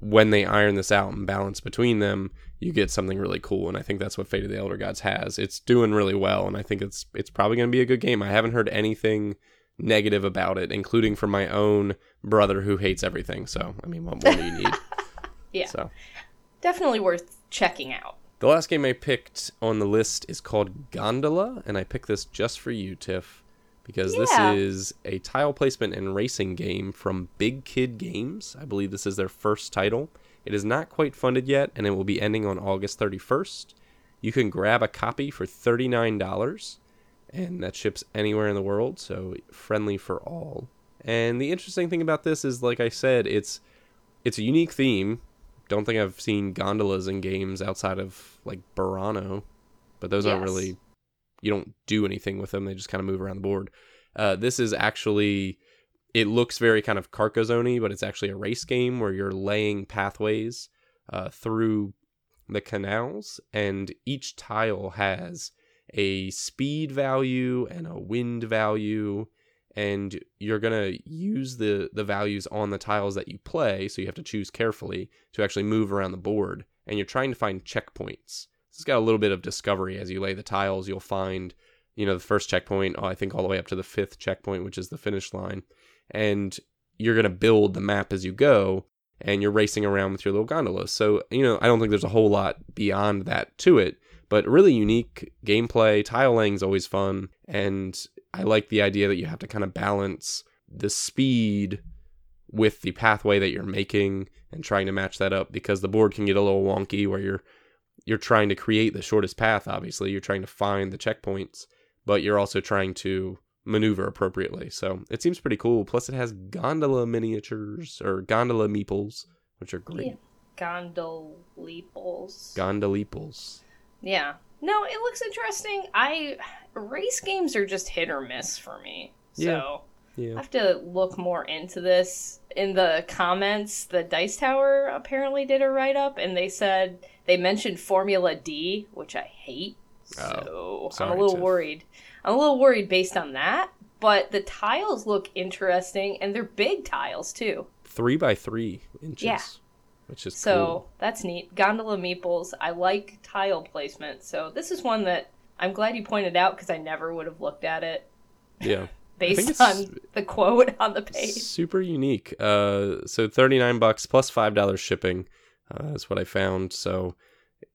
when they iron this out and balance between them, you get something really cool, and I think that's what Fate of the Elder Gods has. It's doing really well, and I think it's it's probably going to be a good game. I haven't heard anything negative about it, including from my own brother who hates everything. So, I mean, what more do you need? Yeah. So. Definitely worth checking out. The last game I picked on the list is called Gondola, and I picked this just for you, Tiff, because yeah. this is a tile placement and racing game from Big Kid Games. I believe this is their first title. It is not quite funded yet, and it will be ending on August thirty-first. You can grab a copy for thirty-nine dollars. and that ships anywhere in the world, so friendly for all. And the interesting thing about this is, like I said, it's it's a unique theme. Don't think I've seen gondolas in games outside of, like, Burano, but those yes. aren't really, you don't do anything with them. They just kind of move around the board. Uh, this is actually, it looks very kind of Carcassonne-y, but it's actually a race game where you're laying pathways uh, through the canals, and each tile has a speed value and a wind value, and you're going to use the, the values on the tiles that you play, so you have to choose carefully to actually move around the board, and you're trying to find checkpoints. It's got a little bit of discovery. As you lay the tiles, you'll find, you know, the first checkpoint, I think all the way up to the fifth checkpoint, which is the finish line, and you're going to build the map as you go, and you're racing around with your little gondolas. So, you know, I don't think there's a whole lot beyond that to it, but really unique gameplay. Tile laying is always fun, and I like the idea that you have to kind of balance the speed with the pathway that you're making and trying to match that up, because the board can get a little wonky where you're you're trying to create the shortest path, obviously. You're trying to find the checkpoints, but you're also trying to maneuver appropriately. So it seems pretty cool. Plus it has gondola miniatures, or gondola meeples, which are great. Yeah. Gondoleeples. Gondoleeples. Yeah. No, it looks interesting. I race games are just hit or miss for me. So yeah. Yeah. I have to look more into this. In the comments, the Dice Tower apparently did a write-up, and they said they mentioned Formula D, which I hate. So oh, sorry, I'm a little Tiff. worried. I'm a little worried based on that, but the tiles look interesting, and they're big tiles too. Three by three inches. Yeah. Which is so cool. That's neat. Gondola meeples. I like tile placement. So this is one that I'm glad you pointed out, because I never would have looked at it. Yeah. Based on the quote on the page. Super unique. Uh, so thirty-nine bucks plus five dollars shipping uh, is what I found. So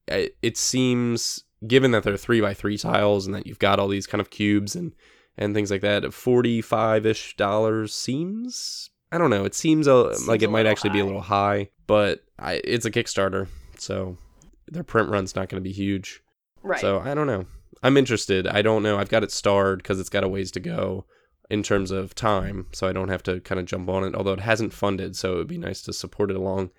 it, it seems, given that they're three by three tiles and that you've got all these kind of cubes and, and things like that, forty-five-ish dollars seems, I don't know. It seems, a, seems like it might actually high. be a little high, but I, it's a Kickstarter, so their print run's not going to be huge. Right. So I don't know. I'm interested. I don't know. I've got it starred because it's got a ways to go in terms of time, so I don't have to kind of jump on it, although it hasn't funded, so it would be nice to support it along.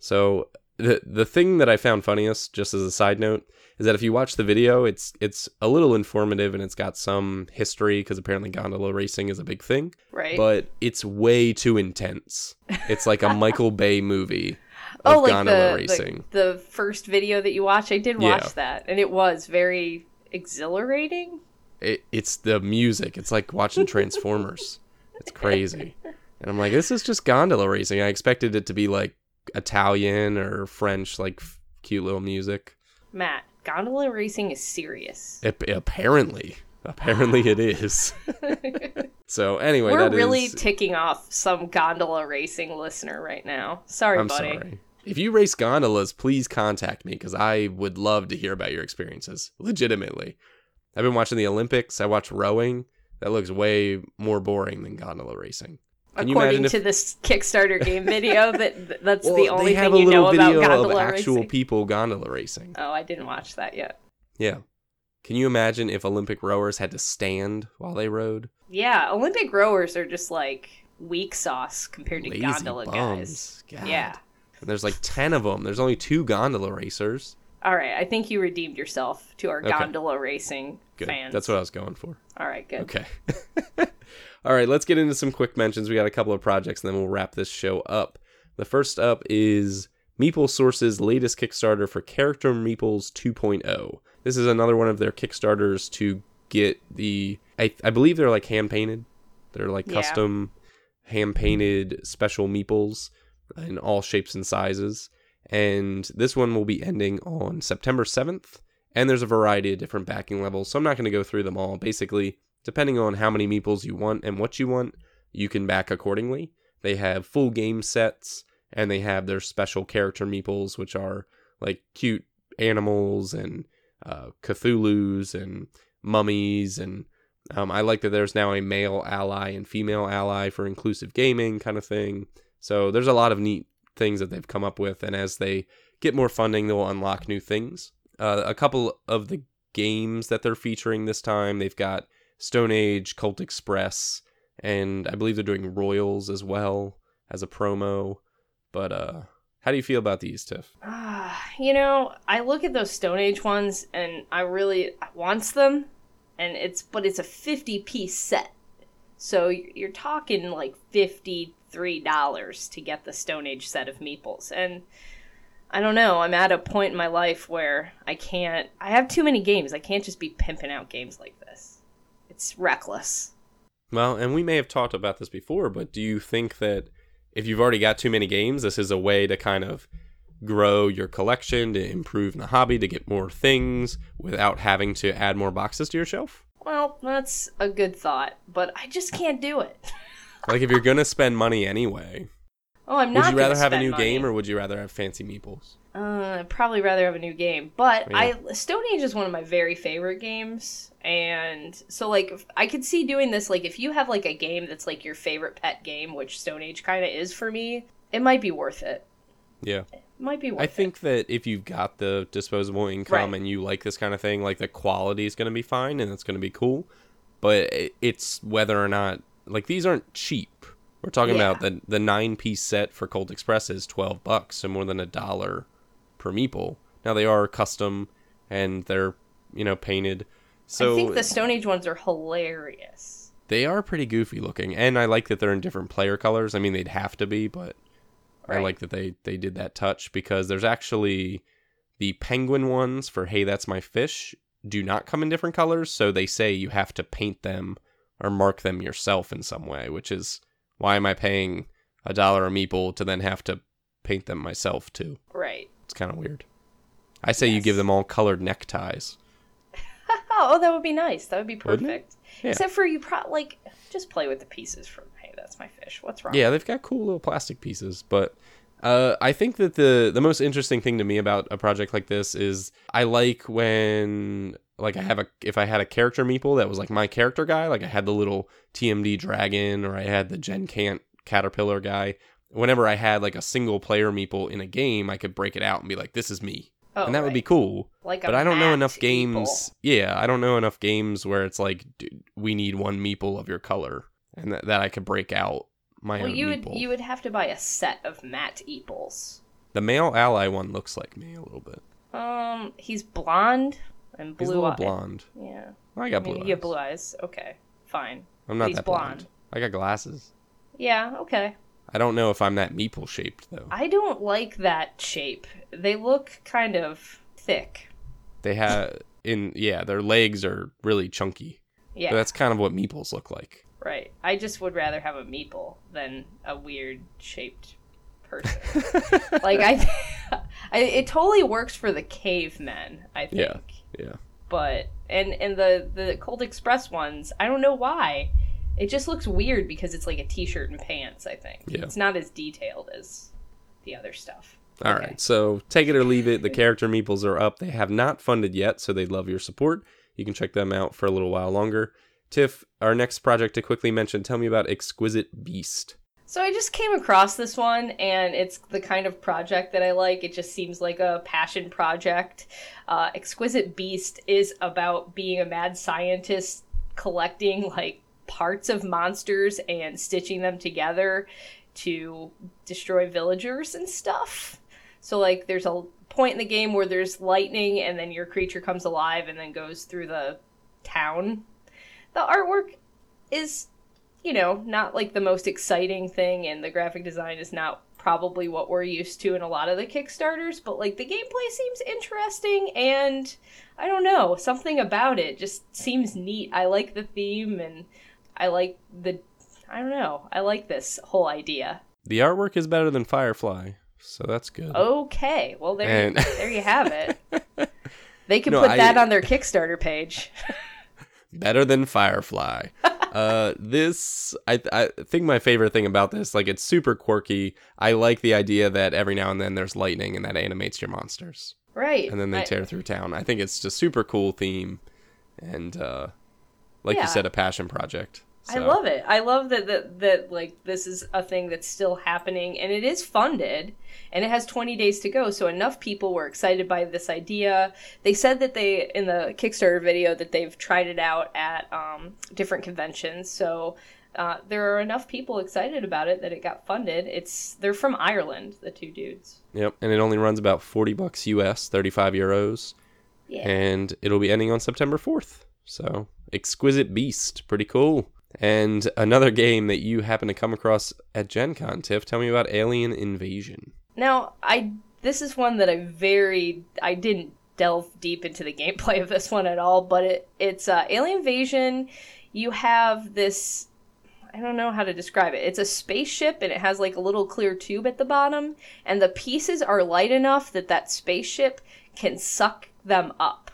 So the the thing that I found funniest, just as a side note, is that if you watch the video, it's it's a little informative and it's got some history, because apparently gondola racing is a big thing. Right. But it's way too intense. It's like a Michael Bay movie of oh, like gondola the, racing. The, the first video that you watch, I did watch yeah. that, and it was very exhilarating. It, it's the music. It's like watching Transformers. It's crazy. And I'm like, this is just gondola racing. I expected it to be like Italian or French, like f- cute little music. Matt. Gondola racing is serious. It, apparently. Apparently it is. So anyway, We're that really is... ticking off some gondola racing listener right now. Sorry, I'm buddy. Sorry. If you race gondolas, please contact me, because I would love to hear about your experiences. Legitimately. I've been watching the Olympics. I watch rowing. That looks way more boring than gondola racing. Can According to if... this Kickstarter game video, that that's well, the only thing you know about gondola of actual racing. People gondola racing. Oh, I didn't watch that yet. Yeah. Can you imagine if Olympic rowers had to stand while they rowed? Yeah, Olympic rowers are just like weak sauce compared to Lazy gondola bums. guys. God. Yeah. And there's like ten of them. There's only two gondola racers. All right, I think you redeemed yourself to our okay. gondola racing good. fans. That's what I was going for. All right, good. Okay. All right, let's get into some quick mentions. We got a couple of projects, and then we'll wrap this show up. The first up is Meeple Source's latest Kickstarter for Character Meeples two point oh. This is another one of their Kickstarters to get the... I, I believe they're like hand-painted. They're like yeah. custom hand-painted special meeples in all shapes and sizes. And this one will be ending on September seventh. And there's a variety of different backing levels, so I'm not going to go through them all. Basically, depending on how many meeples you want and what you want, you can back accordingly. They have full game sets, and they have their special character meeples, which are like cute animals and uh, Cthulhus and mummies. And um, I like that there's now a male ally and female ally for inclusive gaming kind of thing. So there's a lot of neat things that they've come up with. And as they get more funding, they'll unlock new things. Uh, a couple of the games that they're featuring this time, they've got Stone Age, Cult Express, and I believe they're doing Royals as well as a promo. But uh, how do you feel about these, Tiff? Uh, you know, I look at those Stone Age ones and I really I wants them, and it's but it's a fifty-piece set. So you're talking like fifty-three dollars to get the Stone Age set of meeples. And I don't know, I'm at a point in my life where I can't, I have too many games. I can't just be pimping out games like this. It's reckless. Well, and we may have talked about this before, but do you think that if you've already got too many games, this is a way to kind of grow your collection, to improve the hobby, to get more things without having to add more boxes to your shelf? Well, that's a good thought, but I just can't do it. Like, if you're going to spend money anyway. Oh, I'm not. Would you rather have a new money. game, or would you rather have fancy meeples? Uh, I'd probably rather have a new game. But yeah. I Stone Age is one of my very favorite games. And so, like, I could see doing this. Like, if you have, like, a game that's, like, your favorite pet game, which Stone Age kind of is for me, it might be worth it. Yeah. It might be worth it. I think it. that if you've got the disposable income right. and you like this kind of thing, like, the quality is going to be fine and it's going to be cool. But it's whether or not, like, these aren't cheap. We're talking yeah. about the the nine-piece set for Cold Express is twelve bucks, so more than a dollar per meeple. Now, they are custom, and they're, you know, painted. So I think the Stone Age ones are hilarious. They are pretty goofy looking, and I like that they're in different player colors. I mean, they'd have to be, but right. I like that they, they did that touch, because there's actually the penguin ones for Hey, That's My Fish do not come in different colors, so they say you have to paint them or mark them yourself in some way, which is... Why am I paying a dollar a meeple to then have to paint them myself, too? Right. It's kind of weird. I say yes. you give them all colored neckties. Oh, that would be nice. That would be perfect. Yeah. Except for you probably, like, just play with the pieces from, Hey, That's My Fish. What's wrong? Yeah, they've got cool little plastic pieces. But uh, I think that the, the most interesting thing to me about a project like this is I like when... Like, I have a, if I had a character meeple that was like my character guy, like I had the little T M D dragon, or I had the Gen Con caterpillar guy. Whenever I had like a single player meeple in a game, I could break it out and be like, this is me. Oh, and that right. would be cool. Like but I don't know enough games. Meeple. Yeah, I don't know enough games where it's like, dude, we need one meeple of your color, and that, that I could break out my well, own you meeple. Would, you would have to buy a set of Matt meeples. The male ally one looks like me a little bit. Um, he's blonde. And blue He's a little eye. blonde. Yeah. Well, I got I mean, blue eyes. You got blue eyes. Okay. Fine. I'm not He's that blonde. blonde. I got glasses. Yeah, okay. I don't know if I'm that meeple shaped, though. I don't like that shape. They look kind of thick. They have, in yeah, their legs are really chunky. Yeah. But that's kind of what meeples look like. Right. I just would rather have a meeple than a weird shaped person. Like, I, th- I, it totally works for the cavemen, I think. Yeah. Yeah, but and and the the Cold Express ones, I don't know why, it just looks weird because it's like a t-shirt and pants. I think yeah. it's not as detailed as the other stuff. All okay. right, so take it or leave it. The character meeples are up. They have not funded yet, so they'd love your support. You can check them out for a little while longer. Tiff, our next project to quickly mention. Tell me about Exquisite Beast. So I just came across this one, and it's the kind of project that I like. It just seems like a passion project. Uh, Exquisite Beast is about being a mad scientist collecting, like, parts of monsters and stitching them together to destroy villagers and stuff. So, like, there's a point in the game where there's lightning, and then your creature comes alive and then goes through the town. The artwork is... you know, not like the most exciting thing, and the graphic design is not probably what we're used to in a lot of the Kickstarters, but like the gameplay seems interesting, and I don't know, something about it just seems neat. I like the theme, and I like the, I don't know, I like this whole idea. The artwork is better than Firefly, so that's good. Okay, well there, and... there you have it. They can no, put I... that on their Kickstarter page. Better than Firefly. Uh, this, I, th- I think my favorite thing about this, like, it's super quirky. I like the idea that every now and then there's lightning and that animates your monsters. Right. And then they I, tear through town. I think it's just super cool theme. And, uh, like yeah. you said, a passion project. So. I love it. I love that, that that like this is a thing that's still happening, and it is funded, and it has twenty days to go. So enough people were excited by this idea. They said that they in the Kickstarter video that they've tried it out at um, different conventions. So uh, there are enough people excited about it that it got funded. It's they're from Ireland, the two dudes. Yep, and it only runs about forty bucks U S, thirty-five euros, yeah. And it'll be ending on September fourth. So Exquisite Beast, pretty cool. And another game that you happen to come across at Gen Con, Tiff, tell me about Alien Invasion. Now, I this is one that I very, I didn't delve deep into the gameplay of this one at all, but it, it's uh, Alien Invasion. You have this, I don't know how to describe it. It's a spaceship, and it has like a little clear tube at the bottom, and the pieces are light enough that that spaceship can suck them up.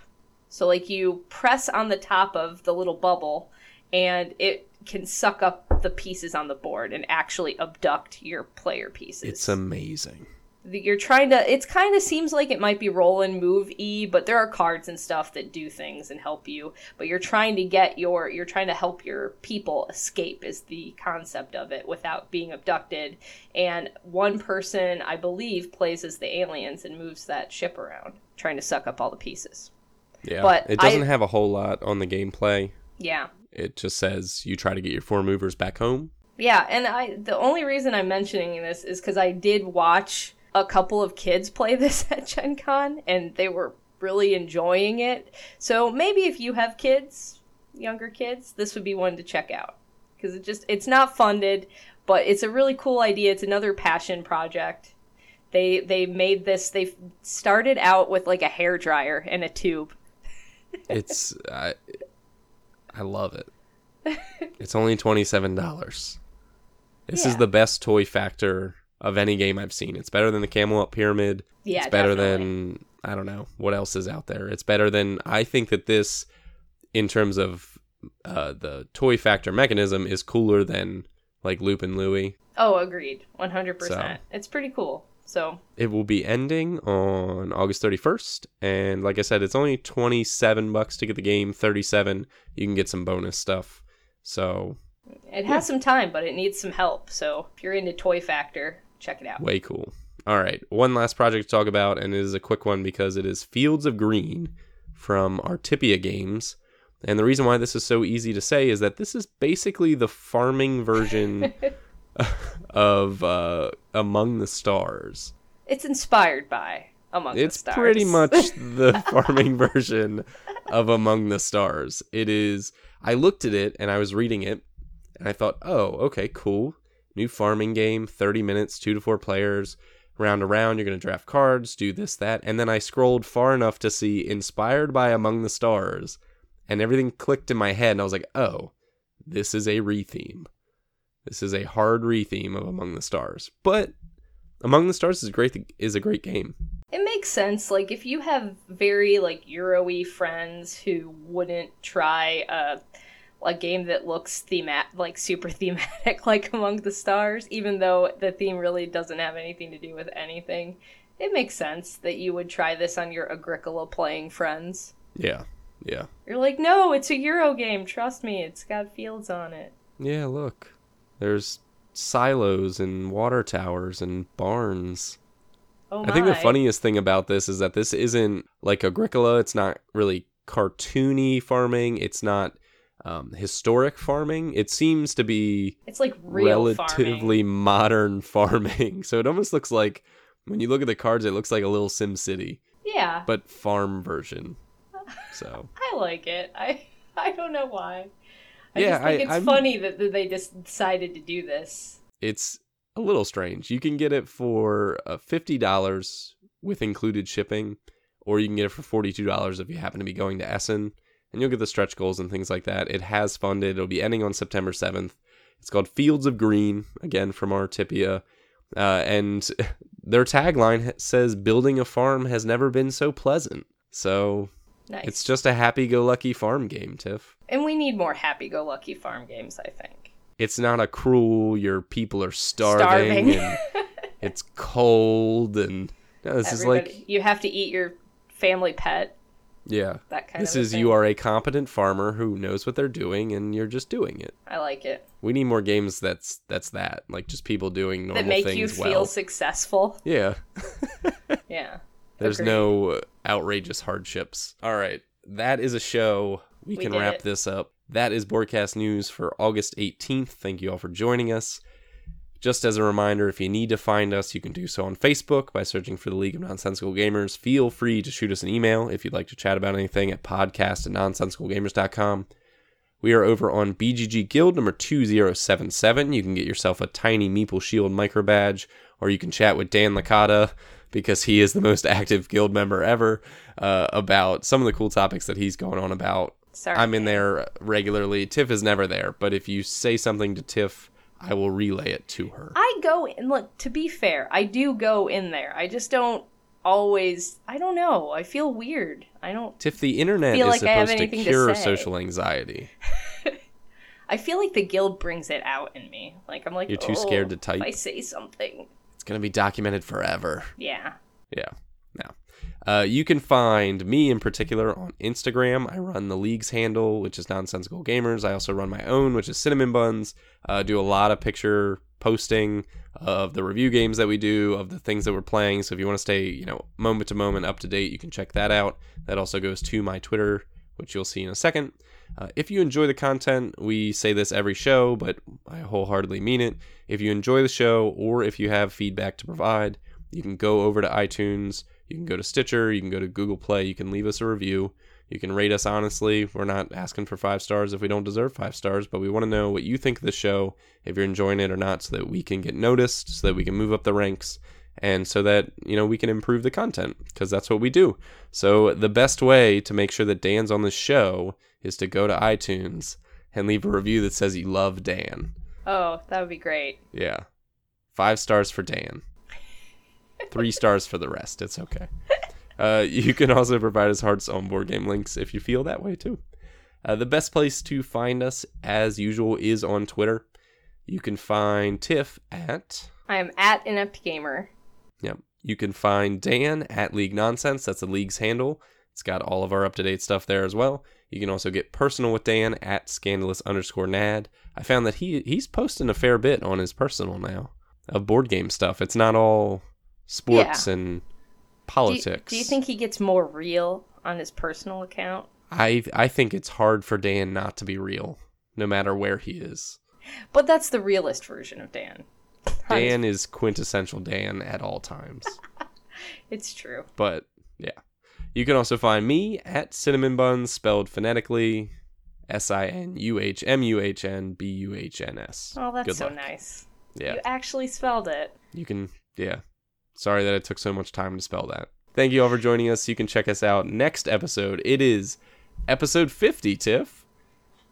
So like you press on the top of the little bubble, and it can suck up the pieces on the board and actually abduct your player pieces. It's amazing. You're trying to... It's kind of seems like it might be roll and move E, but there are cards and stuff that do things and help you. But you're trying to get your... You're trying to help your people escape is the concept of it without being abducted. And one person, I believe, plays as the aliens and moves that ship around, trying to suck up all the pieces. Yeah, but it doesn't I, have a whole lot on the gameplay. Yeah. It just says you try to get your four movers back home. Yeah, and I the only reason I'm mentioning this is because I did watch a couple of kids play this at Gen Con, and they were really enjoying it. So maybe if you have kids, younger kids, this would be one to check out. Because it just it's not funded, but it's a really cool idea. It's another passion project. They, they made this, they started out with like a hairdryer and a tube. It's... I... I love it. It's only twenty-seven dollars. This yeah. is the best toy factor of any game I've seen. It's better than the Camelot Pyramid. Yeah, it's better definitely. than, I don't know, what else is out there. It's better than, I think that this, in terms of uh, the toy factor mechanism, is cooler than, like, Lupin Louie. Oh, agreed. one hundred percent. So, it's pretty cool. So it will be ending on August thirty-first, and like I said, it's only twenty-seven bucks to get the game. Thirty-seven you can get some bonus stuff. So it has yeah. some time, but it needs some help. So if you're into toy factor, check it out. Way cool. All right, one last project to talk about, and it is a quick one because it is Fields of Green from Artipia Games. And the reason why this is so easy to say is that this is basically the farming version of uh, Among the Stars. It's inspired by Among it's the Stars. It's pretty much the farming version of Among the Stars. It is, I looked at it and I was reading it and I thought, oh, okay, cool. New farming game, thirty minutes, two to four players, round to round, you're going to draft cards, do this, that. And then I scrolled far enough to see inspired by Among the Stars, and everything clicked in my head and I was like, oh, this is a re-theme. This is a hard re-theme of Among the Stars, but Among the Stars is great. Is a great game. It makes sense. Like if you have very like Euro-y friends who wouldn't try a a game that looks themat like super thematic like Among the Stars, even though the theme really doesn't have anything to do with anything, it makes sense that you would try this on your Agricola playing friends. Yeah, yeah. You're like, no, it's a Euro game. Trust me, it's got fields on it. Yeah, look. There's silos and water towers and barns. Oh my. I think the funniest thing about this is that this isn't like Agricola. It's not really cartoony farming. It's not um, historic farming. It seems to be it's like real relatively farming. Modern farming. So it almost looks like, when you look at the cards, it looks like a little Sim City. Yeah. But farm version. So I like it. I I don't know why. I yeah, just think I, it's I'm, funny that they just decided to do this. It's a little strange. You can get it for fifty dollars with included shipping, or you can get it for forty-two dollars if you happen to be going to Essen, and you'll get the stretch goals and things like that. It has funded. It'll be ending on September seventh. It's called Fields of Green, again, from Artipia, uh, and their tagline says, building a farm has never been so pleasant. So... Nice. It's just a happy-go-lucky farm game, Tiff. And we need more happy-go-lucky farm games, I think. It's not a cruel, your people are starving. starving. And it's cold, and no, this Everybody, is like... You have to eat your family pet. Yeah. That kind this of is thing. You are a competent farmer who knows what they're doing, and you're just doing it. I like it. We need more games that's that's that. Like, just people doing normal things well. That make you feel well. Successful. Yeah. Yeah. There's Agreed. No outrageous hardships. All right. That is a show. We, we can wrap it. This up. That is Boardcast News for August eighteenth. Thank you all for joining us. Just as a reminder, if you need to find us, you can do so on Facebook by searching for the League of Nonsensical Gamers. Feel free to shoot us an email if you'd like to chat about anything at podcast at nonsensicalgamers.com. We are over on B G G Guild number two zero seven seven. You can get yourself a tiny Meeple Shield micro badge, or you can chat with Dan Licata, because he is the most active guild member ever, uh, about some of the cool topics that he's going on about. Sorry. I'm in there regularly. Tiff is never there, but if you say something to Tiff, I will relay it to her. I go in, look, to be fair, I do go in there. I just don't always, I don't know. I feel weird. I don't Tiff, the internet is like supposed to cure to social anxiety. I feel like the guild brings it out in me. Like, I'm like, you're too oh, scared to type. If I say something, it's going to be documented forever. Yeah. Yeah. No. Uh, you can find me in particular on Instagram. I run the League's handle, which is Nonsensical Gamers. I also run my own, which is Cinnamon Buns. Uh, do a lot of picture posting of the review games that we do, of the things that we're playing. So if you want to stay, you know, moment to moment up to date, you can check that out. That also goes to my Twitter, which you'll see in a second. Uh, if you enjoy the content, we say this every show, but I wholeheartedly mean it. If you enjoy the show, or if you have feedback to provide, you can go over to iTunes. You can go to Stitcher, you can go to Google Play, you can leave us a review, you can rate us honestly. We're not asking for five stars if we don't deserve five stars, but we want to know what you think of the show, if you're enjoying it or not, so that we can get noticed, so that we can move up the ranks, and so that, you know, we can improve the content, because that's what we do. So the best way to make sure that Dan's on this show is to go to iTunes and leave a review that says you love Dan. Oh, that would be great. Yeah. Five stars for Dan. Three stars for the rest. It's okay. Uh, you can also provide us hearts on board game links if you feel that way too. Uh, the best place to find us, as usual, is on Twitter. You can find Tiff at... I am at ineptgamer. Yep. You can find Dan at League Nonsense. That's the League's handle. It's got all of our up-to-date stuff there as well. You can also get personal with Dan at scandalous underscore nad. I found that he he's posting a fair bit on his personal now of board game stuff. It's not all... sports yeah. and politics. Do you, do you think he gets more real on his personal account? I I think it's hard for Dan not to be real, no matter where he is. But that's the realist version of Dan. Dan is quintessential Dan at all times. It's true. But, yeah. You can also find me at Cinnamon Buns, spelled phonetically, S I N U H M U H N B U H N S. Oh, that's Good so luck. Nice. Yeah. You actually spelled it. You can, yeah. Sorry that it took so much time to spell that. Thank you all for joining us. You can check us out next episode. It is episode fifty, Tiff.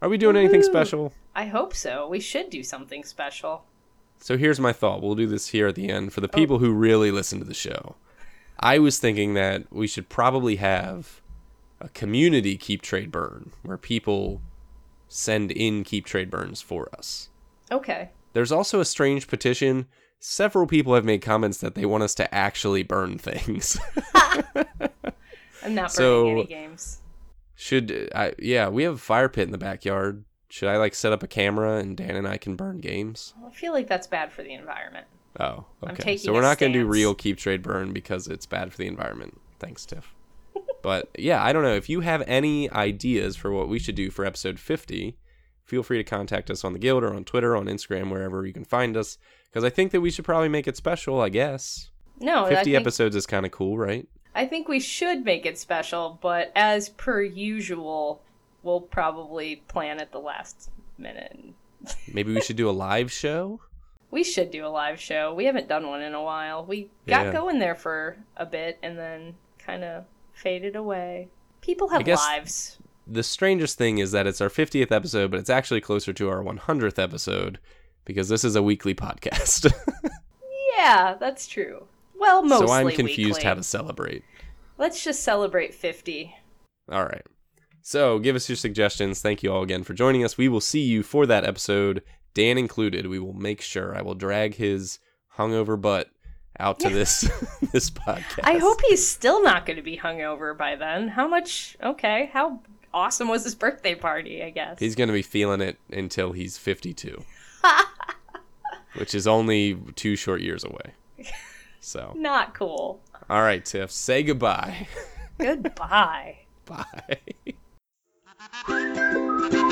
Are we doing Woo-hoo. Anything special? I hope so. We should do something special. So here's my thought. We'll do this here at the end for the people oh. who really listen to the show. I was thinking that we should probably have a community Keep Trade Burn where people send in Keep Trade Burns for us. Okay. There's also a strange petition. Several people have made comments that they want us to actually burn things. I'm not burning so, any games. Should I? Yeah, we have a fire pit in the backyard. Should I like set up a camera and Dan and I can burn games? Well, I feel like that's bad for the environment. Oh, okay. I'm taking so we're not going to do real Keep Trade Burn because it's bad for the environment. Thanks, Tiff. But yeah, I don't know if you have any ideas for what we should do for episode fifty. Feel free to contact us on the Guild or on Twitter, on Instagram, wherever you can find us. Because I think that we should probably make it special, I guess. No, fifty I think, episodes is kind of cool, right? I think we should make it special, but as per usual, we'll probably plan at the last minute. Maybe we should do a live show? We should do a live show. We haven't done one in a while. We got yeah. going there for a bit and then kind of faded away. People have I guess... lives. The strangest thing is that it's our fiftieth episode, but it's actually closer to our one hundredth episode because this is a weekly podcast. Yeah, that's true. Well, mostly So I'm confused weekly. How to celebrate. Let's just celebrate fifty. All right. So give us your suggestions. Thank you all again for joining us. We will see you for that episode, Dan included. We will make sure I will drag his hungover butt out to this this podcast. I hope he's still not going to be hungover by then. How much? Okay, how awesome was his birthday party? I guess he's going to be feeling it until he's fifty-two, which is only two short years away. So not cool. All right, Tiff, say goodbye. Goodbye. Bye.